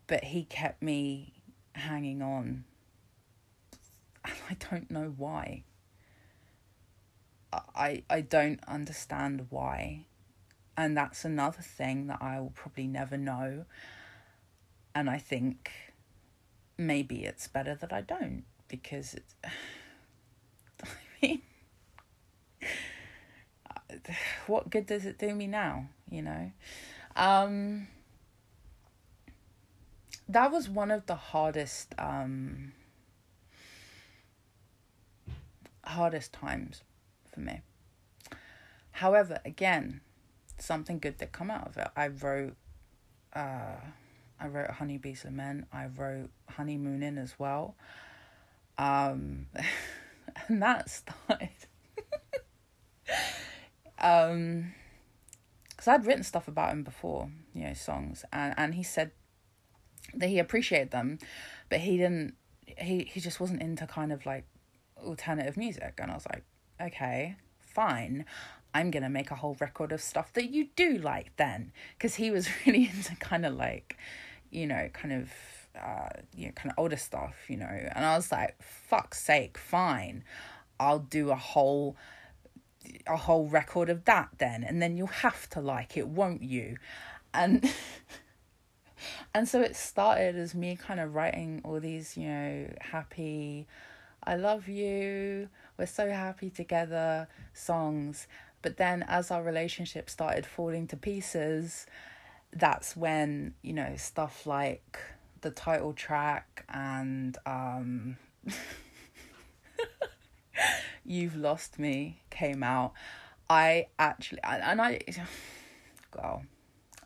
But he kept me hanging on. And I don't know why. I, I don't understand why. And that's another thing that I will probably never know. And I think maybe it's better that I don't, because it's, I mean, what good does it do me now, you know? Um, that was one of the hardest, um, hardest times for me. However, again, something good that come out of it. I wrote, uh, I wrote Honeybee's Lament. I wrote Honeymoonin' as well. Um, and that started. um, Because I'd written stuff about him before, you know, songs. And, and he said that he appreciated them. But he didn't, he, he just wasn't into kind of like alternative music. And I was like, okay, fine. I'm going to make a whole record of stuff that you do like then. Because he was really into kind of like, you know, kind of, uh, you know, kind of older stuff, you know, and I was like, fuck's sake, fine, I'll do a whole, a whole record of that then, and then you'll have to like it, won't you? And, and so it started as me kind of writing all these, you know, happy, I love you, we're so happy together songs, but then as our relationship started falling to pieces, that's when, you know, stuff like the title track and um, You've Lost Me came out. I actually, and I, girl,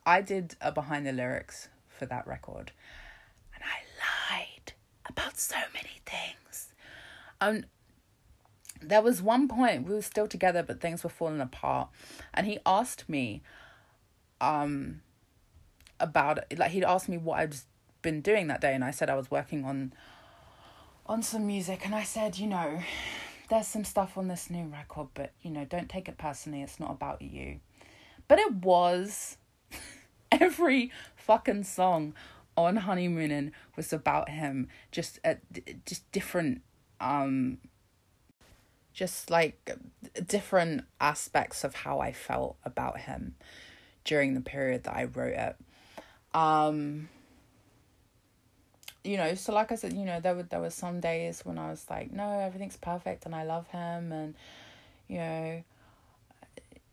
I did a behind the lyrics for that record, and I lied about so many things. Um, there was one point, we were still together, but things were falling apart, and he asked me, um... about it. Like, he'd asked me what I'd been doing that day, and I said I was working on on some music, and I said, you know, there's some stuff on this new record, but, you know, don't take it personally, it's not about you. But it was. Every fucking song on Honeymoonin' was about him, just at just different um just like different aspects of how I felt about him during the period that I wrote it. Um, you know, so like I said, you know, there were there were some days when I was like, no, everything's perfect and I love him, and you know,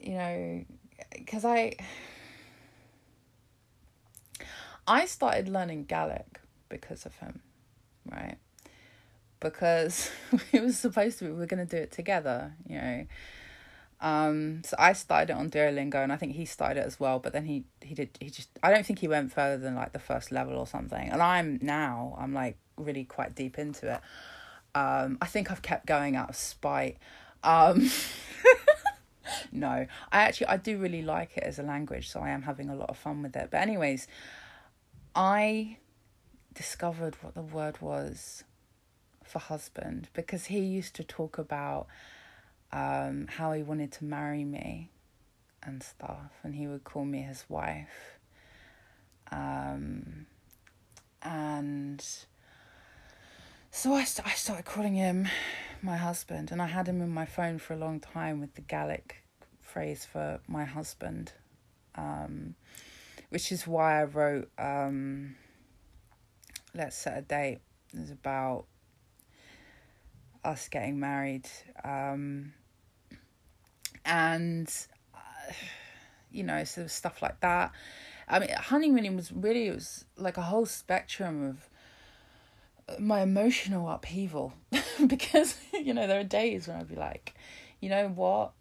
you know, because I I started learning Gaelic because of him, right? Because we were supposed to, we were gonna do it together, you know. Um, so I started it on Duolingo, and I think he started it as well, but then he, he did, he just, I don't think he went further than like the first level or something. And I'm now, I'm like really quite deep into it. Um, I think I've kept going out of spite. Um, no, I actually, I do really like it as a language, so I am having a lot of fun with it. But anyways, I discovered what the word was for husband, because he used to talk about Um, how he wanted to marry me and stuff, and he would call me his wife. Um, and so I, st- I started calling him my husband, and I had him in my phone for a long time with the Gaelic phrase for my husband, um, which is why I wrote um, Let's Set a Date is about us getting married. Um, and, uh, you know, so stuff like that. I mean, Honeymoonin' was really, it was like a whole spectrum of my emotional upheaval because, you know, there are days when I'd be like, you know what,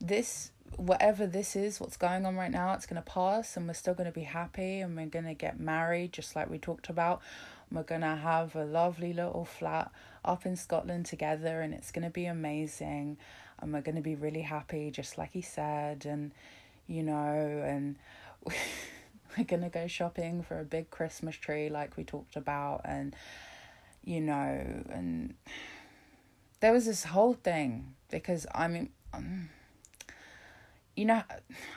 this, whatever this is, what's going on right now, it's going to pass and we're still going to be happy and we're going to get married just like we talked about. We're going to have a lovely little flat up in Scotland together and it's going to be amazing and we're going to be really happy just like he said and, you know, and we're going to go shopping for a big Christmas tree like we talked about and, you know, and there was this whole thing because I mean, um, you know,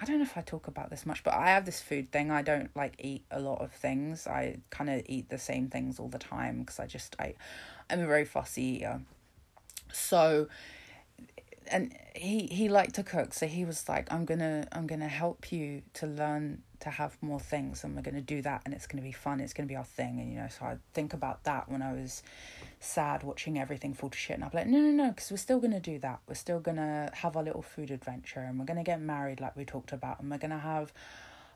I don't know if I talk about this much, but I have this food thing. I don't like eat a lot of things. I kind of eat the same things all the time because I just, I, I'm a very fussy eater. So, and he, he liked to cook. So he was like, I'm going to, I'm going to help you to learn to have more things and we're going to do that and it's going to be fun. It's going to be our thing. And, you know, so I think about that when I was sad watching everything fall to shit. And I'd be like, no, no, no, because we're still going to do that. We're still going to have our little food adventure and we're going to get married like we talked about and we're going to have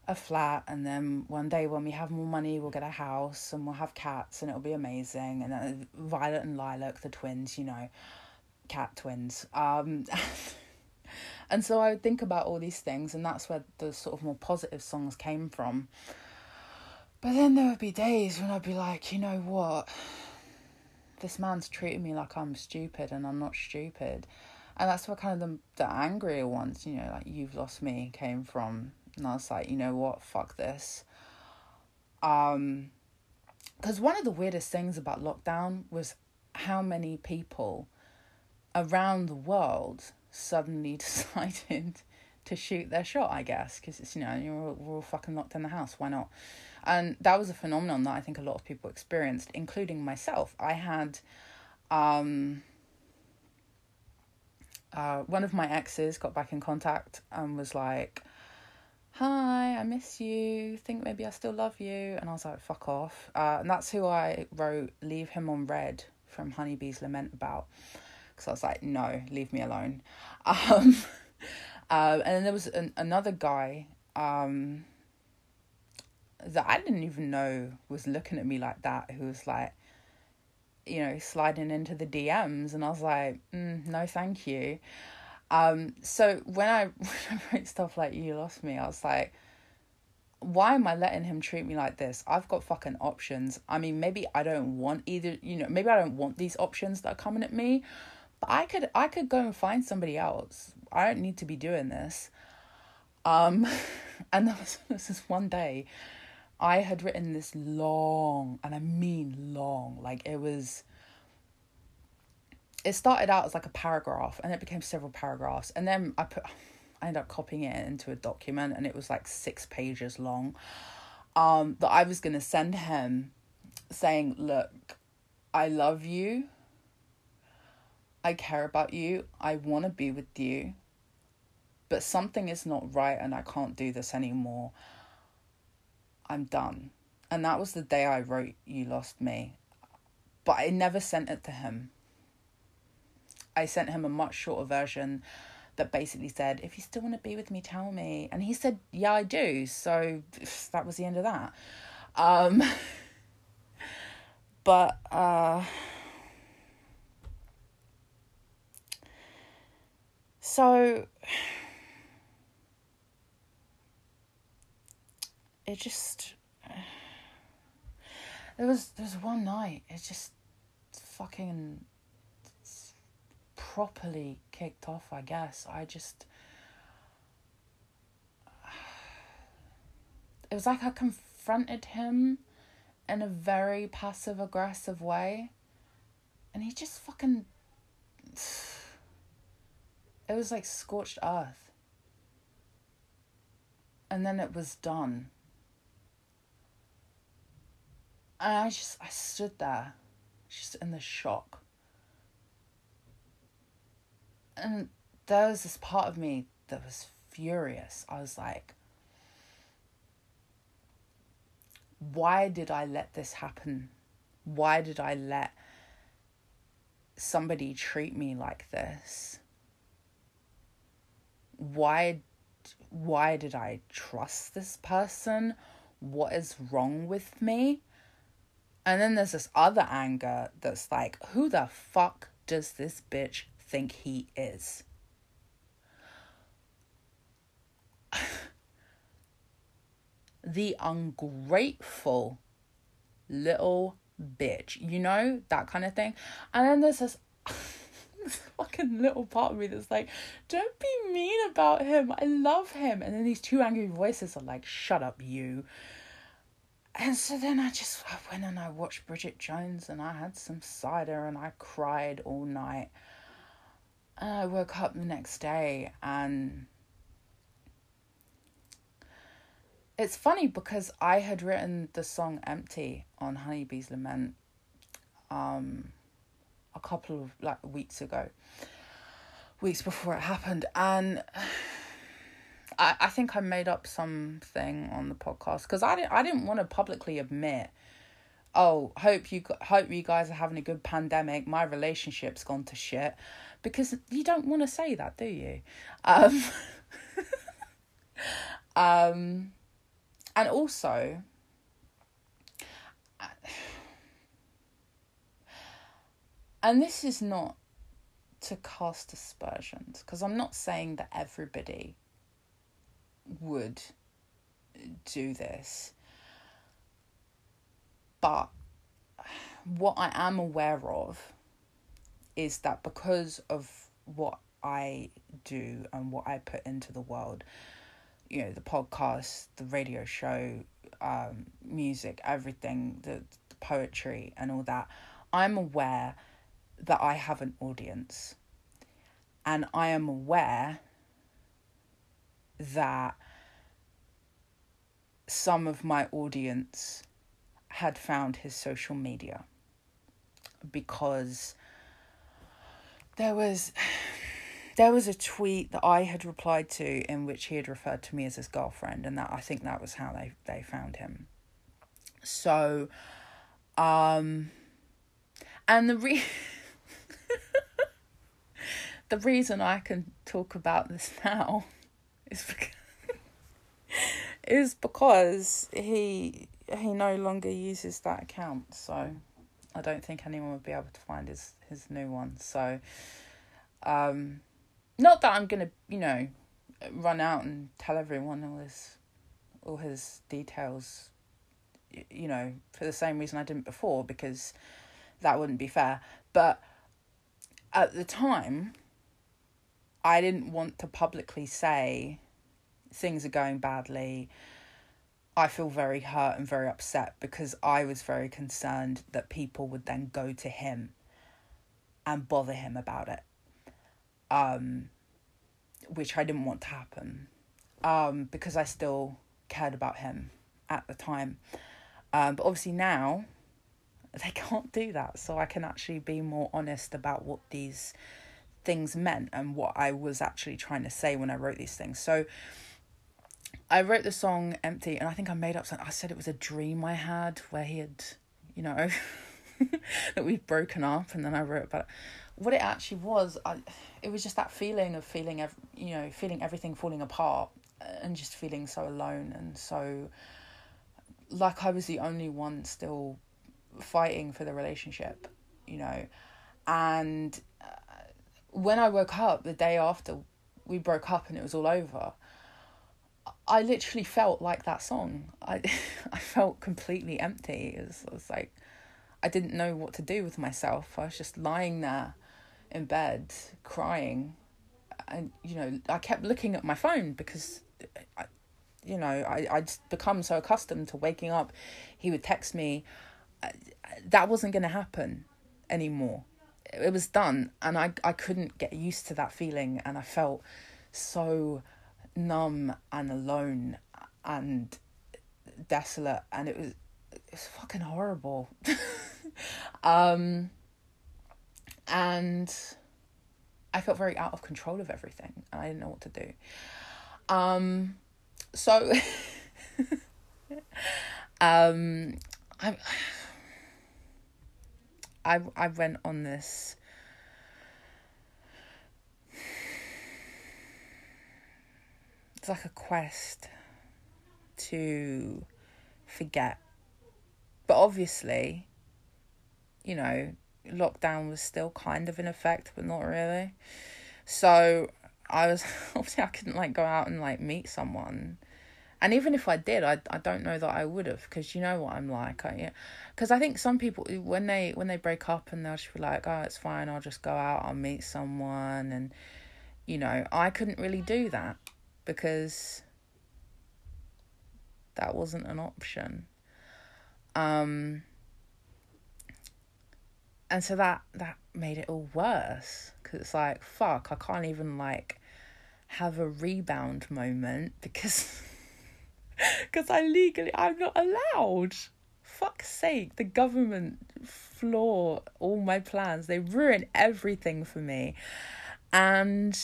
a flat. And then one day when we have more money, we'll get a house and we'll have cats and it'll be amazing. And then Violet and Lilac, the twins, you know, cat twins. Um... And so I would think about all these things and that's where the sort of more positive songs came from. But then there would be days when I'd be like, you know what? This man's treating me like I'm stupid and I'm not stupid. And that's where kind of the, the angrier ones, you know, like You've Lost Me came from. And I was like, you know what? Fuck this. Um, because one of the weirdest things about lockdown was how many people around the world suddenly decided to shoot their shot, I guess, because it's, you know, you're all, we're all fucking locked in the house, why not? And that was a phenomenon that I think a lot of people experienced, including myself. I had um uh one of my exes got back in contact and was like, hi, I miss you, think maybe I still love you. And I was like, fuck off. Uh and that's who I wrote Leave Him on Red from Honeybee's Lament about. Because I was like, no, leave me alone. Um, uh, and then there was an, another guy um, that I didn't even know was looking at me like that, who was like, you know, sliding into the D Ms. And I was like, mm, no, thank you. Um, so when I, when I wrote stuff like You Lost Me, I was like, why am I letting him treat me like this? I've got fucking options. I mean, maybe I don't want either, you know, maybe I don't want these options that are coming at me. I could I could go and find somebody else. I don't need to be doing this. Um, and there was, there was this one day I had written this long, and I mean long, like it was, it started out as like a paragraph and it became several paragraphs. And then I put, I ended up copying it into a document and it was like six pages long. Um, that I was going to send him saying, look, I love you. I care about you, I want to be with you, but something is not right and I can't do this anymore. I'm done. And that was the day I wrote You Lost Me. But I never sent it to him. I sent him a much shorter version that basically said, if you still want to be with me, tell me. And he said, yeah, I do. So that was the end of that. Um, but... Uh, So, it just, there was, there was one night, it just fucking properly kicked off, I guess. I just, it was like I confronted him in a very passive-aggressive way, and he just fucking... It was like scorched earth. And then it was done. And I just, I stood there, just in the shock. And there was this part of me that was furious. I was like, why did I let this happen Why did I let somebody treat me like this? Why, why did I trust this person? What is wrong with me? And then there's this other anger that's like, who the fuck does this bitch think he is? The ungrateful little bitch, you know, that kind of thing. And then there's this, this fucking little part of me that's like, don't be mean about him, I love him. And then these two angry voices are like, shut up, you. And so then I just I went and I watched Bridget Jones and I had some cider and I cried all night. And I woke up the next day and it's funny because I had written the song Empty on Honeybee's Lament um, a couple of like weeks ago, weeks before it happened. And I, I think I made up something on the podcast because I didn't I didn't want to publicly admit, oh, hope you hope you guys are having a good pandemic. My relationship's gone to shit, because you don't want to say that, do you? Um, um, and also, and this is not to cast aspersions, because I'm not saying that everybody would do this, but what I am aware of is that because of what I do and what I put into the world, you know, the podcast, the radio show, um, music, everything, the, the poetry and all that, I'm aware that I have an audience, and I am aware that some of my audience had found his social media, because there was there was a tweet that I had replied to in which he had referred to me as his girlfriend, and that I think that was how they, they found him. So um and the re the reason I can talk about this now is because, is because he he no longer uses that account, so I don't think anyone would be able to find his, his new one. So, um, not that I'm gonna, you know, run out and tell everyone all his all his details, you know, for the same reason I didn't before, because that wouldn't be fair. But at the time, I didn't want to publicly say things are going badly. I feel very hurt and very upset, because I was very concerned that people would then go to him and bother him about it, um, which I didn't want to happen, um, because I still cared about him at the time. Um, but obviously now they can't do that, so I can actually be more honest about what these things meant and what I was actually trying to say when I wrote these things. So I wrote the song Empty, and I think I made up something. I said it was a dream I had where he had, you know, that we'd broken up, and then I wrote about it. What it actually was, I, it was just that feeling of feeling, ev- you know, feeling everything falling apart and just feeling so alone, and so like I was the only one still fighting for the relationship, you know. And when I woke up the day after we broke up and it was all over, I literally felt like that song. I I felt completely empty. It was, it was like, I didn't know what to do with myself. I was just lying there in bed crying. And, you know, I kept looking at my phone because, I, you know, I, I'd become so accustomed to waking up. He would text me. That wasn't going to happen anymore. It was done, and I, I couldn't get used to that feeling, and I felt so numb and alone and desolate, and it was it was fucking horrible. um and I felt very out of control of everything, and I didn't know what to do. Um so um I I I went on this it's like a quest to forget. But obviously, you know, lockdown was still kind of in effect, but not really. So I was obviously I couldn't like go out and like meet someone. And even if I did, I I don't know that I would have, because you know what I'm like. I, yeah. Because I think some people, when they when they break up and they'll just be like, oh, it's fine, I'll just go out, I'll meet someone. And, you know, I couldn't really do that because that wasn't an option. Um, and so that, that made it all worse, because it's like, fuck, I can't even, like, have a rebound moment because... Because I legally, I'm not allowed. Fuck's sake, the government floor all my plans. They ruin everything for me. And,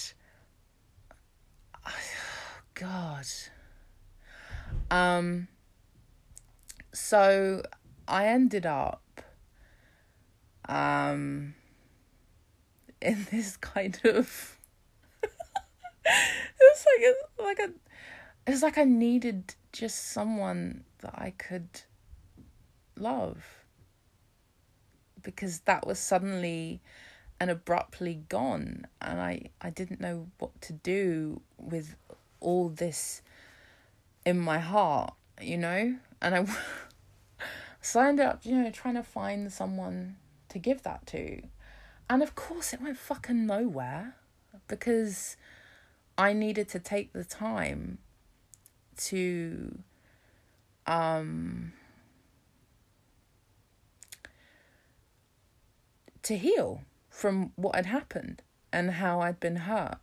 oh, God. Um. So I ended up um, in this kind of, it was like, it was like a, it was like I needed just someone that I could love, because that was suddenly and abruptly gone, and I, I didn't know what to do with all this in my heart, you know, and I so I ended up, you know, trying to find someone to give that to, and of course it went fucking nowhere, because I needed to take the time to um to heal from what had happened and how I'd been hurt,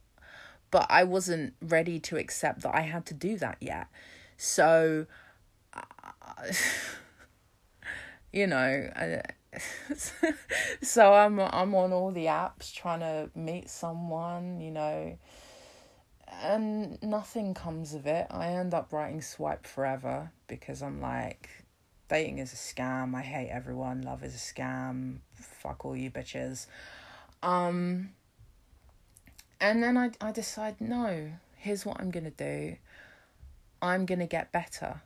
but I wasn't ready to accept that I had to do that yet. So uh, you know I, so I'm I'm on all the apps trying to meet someone, you know, and nothing comes of it. I end up writing Swipe Forever, because I'm like, dating is a scam, I hate everyone, love is a scam, fuck all you bitches. Um, and then I, I decide, no, here's what I'm going to do. I'm going to get better.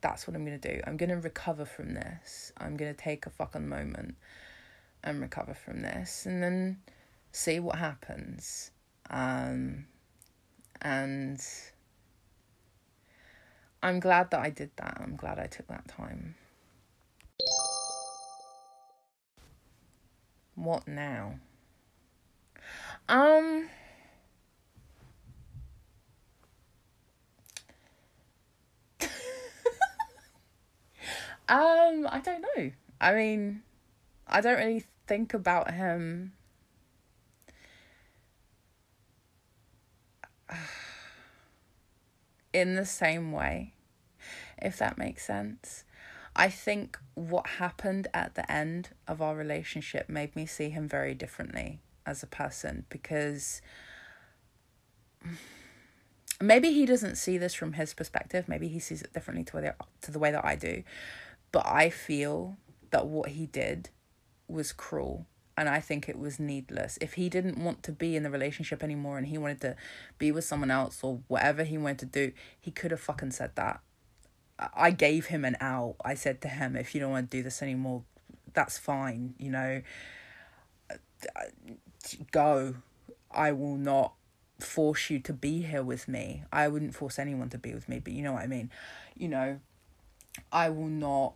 That's what I'm going to do. I'm going to recover from this. I'm going to take a fucking moment and recover from this, and then see what happens. Um... And I'm glad that I did that. I'm glad I took that time. What now? Um, um, I don't know. I mean, I don't really think about him. In the same way, if that makes sense. I think what happened at the end of our relationship made me see him very differently as a person, because maybe he doesn't see this from his perspective. Maybe he sees it differently to the, to the way that I do. But I feel that what he did was cruel. And I think it was needless. If he didn't want to be in the relationship anymore and he wanted to be with someone else or whatever he wanted to do, he could have fucking said that. I gave him an out. I said to him, if you don't want to do this anymore, that's fine. You know, go. I will not force you to be here with me. I wouldn't force anyone to be with me, but you know what I mean. You know, I will not...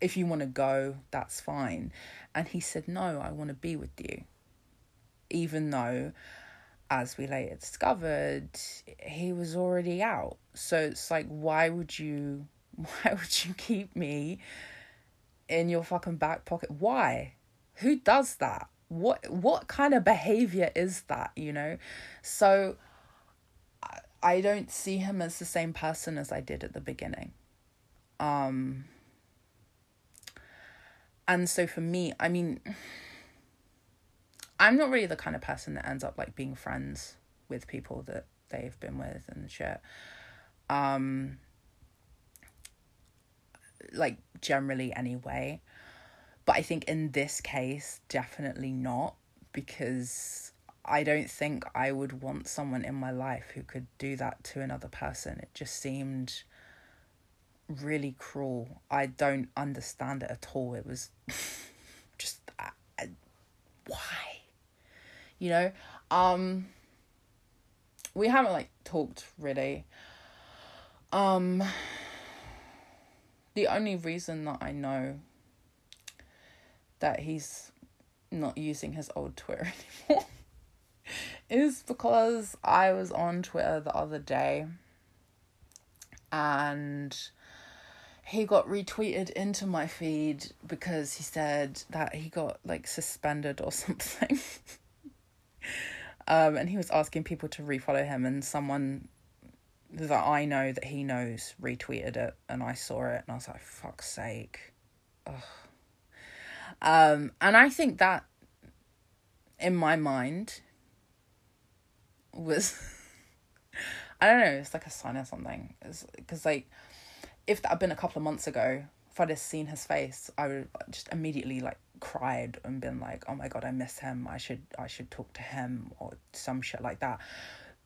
If you want to go, that's fine. And he said, no, I want to be with you. Even though, as we later discovered, he was already out. So it's like, why would you, why would you keep me in your fucking back pocket? Why? Who does that? What, what kind of behavior is that, you know? So I, I don't see him as the same person as I did at the beginning. Um... And so for me, I mean, I'm not really the kind of person that ends up, like, being friends with people that they've been with and shit. Um, like, generally anyway. But I think in this case, definitely not, because I don't think I would want someone in my life who could do that to another person. It just seemed really cruel. I don't understand it at all. It was just, I, I, why? You know, um, we haven't like talked really. Um, the only reason that I know that he's not using his old Twitter anymore is because I was on Twitter the other day and he got retweeted into my feed because he said that he got like suspended or something. um, and he was asking people to refollow him, and someone that I know that he knows retweeted it, and I saw it and I was like, fuck's sake. Ugh. Um, and I think that in my mind was, I don't know, it's like a sign or something. Because like, if that had been a couple of months ago, if I'd have seen his face, I would just immediately like cried and been like, oh my God, I miss him. I should, I should talk to him or some shit like that.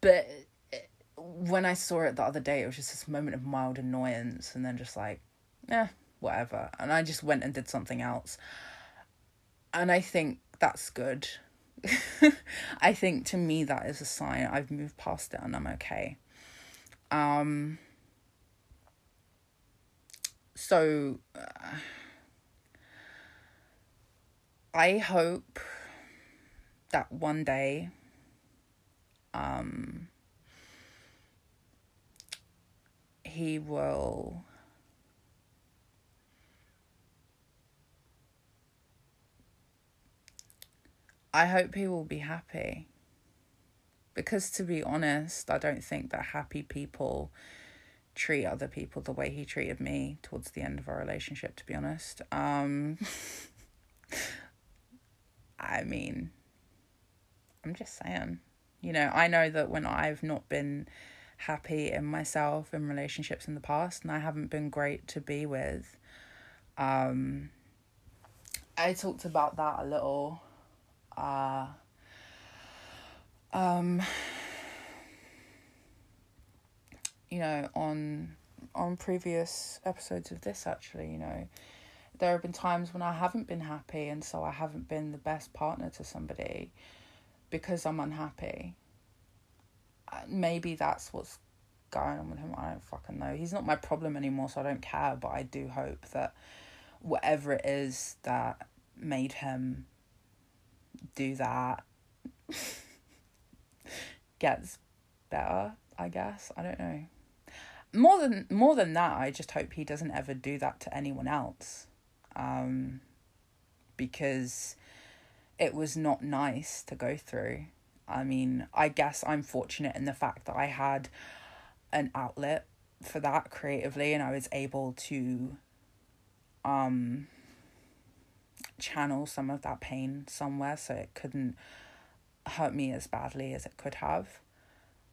But it, when I saw it the other day, it was just this moment of mild annoyance and then just like, eh, whatever. And I just went and did something else. And I think that's good. I think to me that is a sign I've moved past it and I'm okay. Um. So uh, I hope that one day um, he will I hope he will be happy, because to be honest, I don't think that happy people treat other people the way he treated me towards the end of our relationship, to be honest. Um, I mean, I'm just saying, you know, I know that when I've not been happy in myself in relationships in the past, and I haven't been great to be with, um, I talked about that a little. Uh, um, you know, on on previous episodes of this, actually, you know, there have been times when I haven't been happy, and so I haven't been the best partner to somebody because I'm unhappy. Maybe that's what's going on with him. I don't fucking know. He's not my problem anymore, so I don't care, but I do hope that whatever it is that made him do that gets better, I guess. I don't know. More than more than that, I just hope he doesn't ever do that to anyone else. Um, because it was not nice to go through. I mean, I guess I'm fortunate in the fact that I had an outlet for that creatively, and I was able to um channel some of that pain somewhere, so it couldn't hurt me as badly as it could have.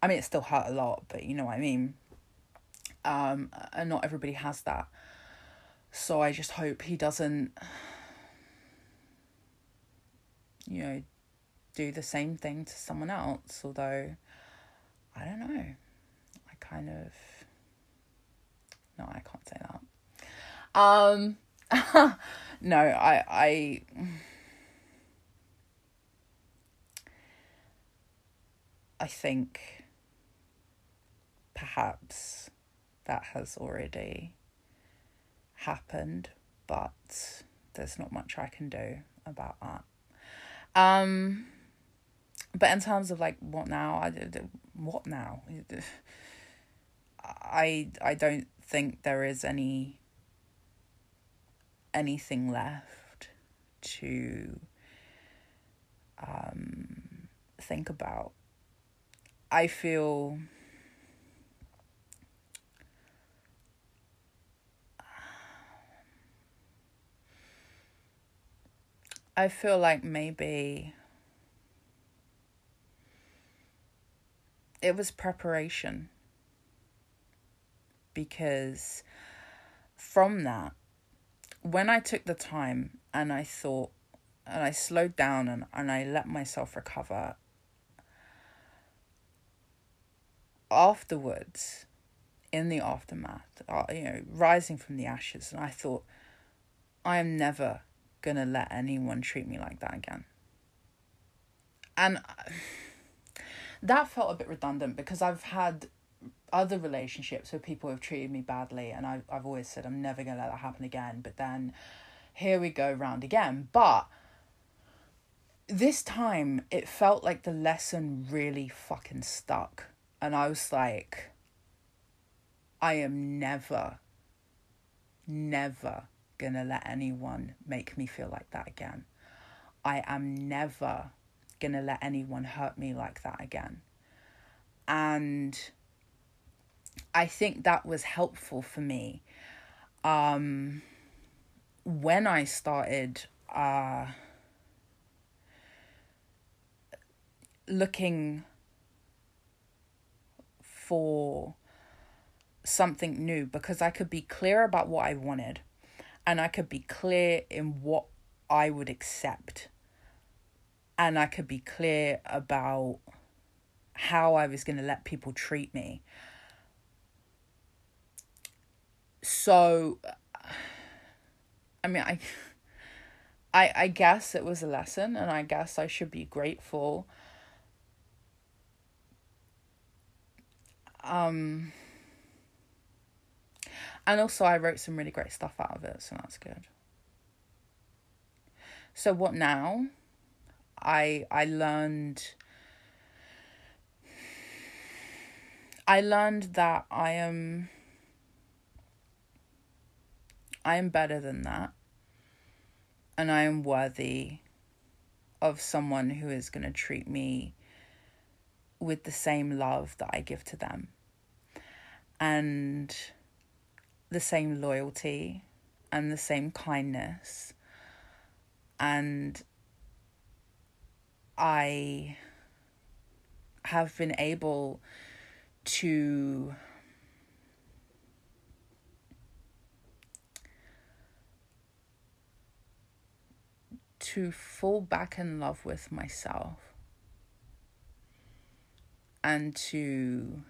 I mean, it still hurt a lot, but you know what I mean. Um, and not everybody has that. So I just hope he doesn't, you know, do the same thing to someone else. Although, I don't know. I kind of... No, I can't say that. Um... No, I, I, I think perhaps that has already happened, but there's not much I can do about that. Um, but in terms of like what now, I, what now? I, I don't think there is any anything left to um, think about. I feel I feel like maybe it was preparation, because from that, when I took the time and I thought, and I slowed down and, and I let myself recover. Afterwards, in the aftermath, uh, you know, rising from the ashes, and I thought, I am never going to let anyone treat me like that again. And that felt a bit redundant, because I've had other relationships where people have treated me badly, and I've, I've always said I'm never going to let that happen again. But then here we go round again. But this time it felt like the lesson really fucking stuck. And I was like, I am never, never going to let anyone make me feel like that again. I am never going to let anyone hurt me like that again. And I think that was helpful for me. Um, when I started uh, looking for something new, because I could be clear about what I wanted, and I could be clear in what I would accept, and I could be clear about how I was going to let people treat me. So, I mean, I, I, I guess it was a lesson, and I guess I should be grateful. Um, and also I wrote some really great stuff out of it, so that's good. So what now? I, I learned, I learned that I am, I am better than that, and I am worthy of someone who is going to treat me with the same love that I give to them, and the same loyalty, and the same kindness. And I have been able to to fall back in love with myself, and to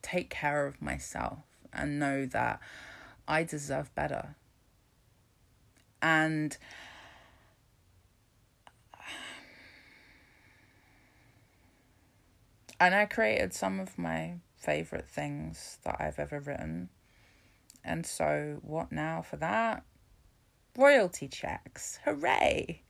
take care of myself and know that I deserve better. And and I created some of my favourite things that I've ever written. And so what now for that? Royalty checks. Hooray!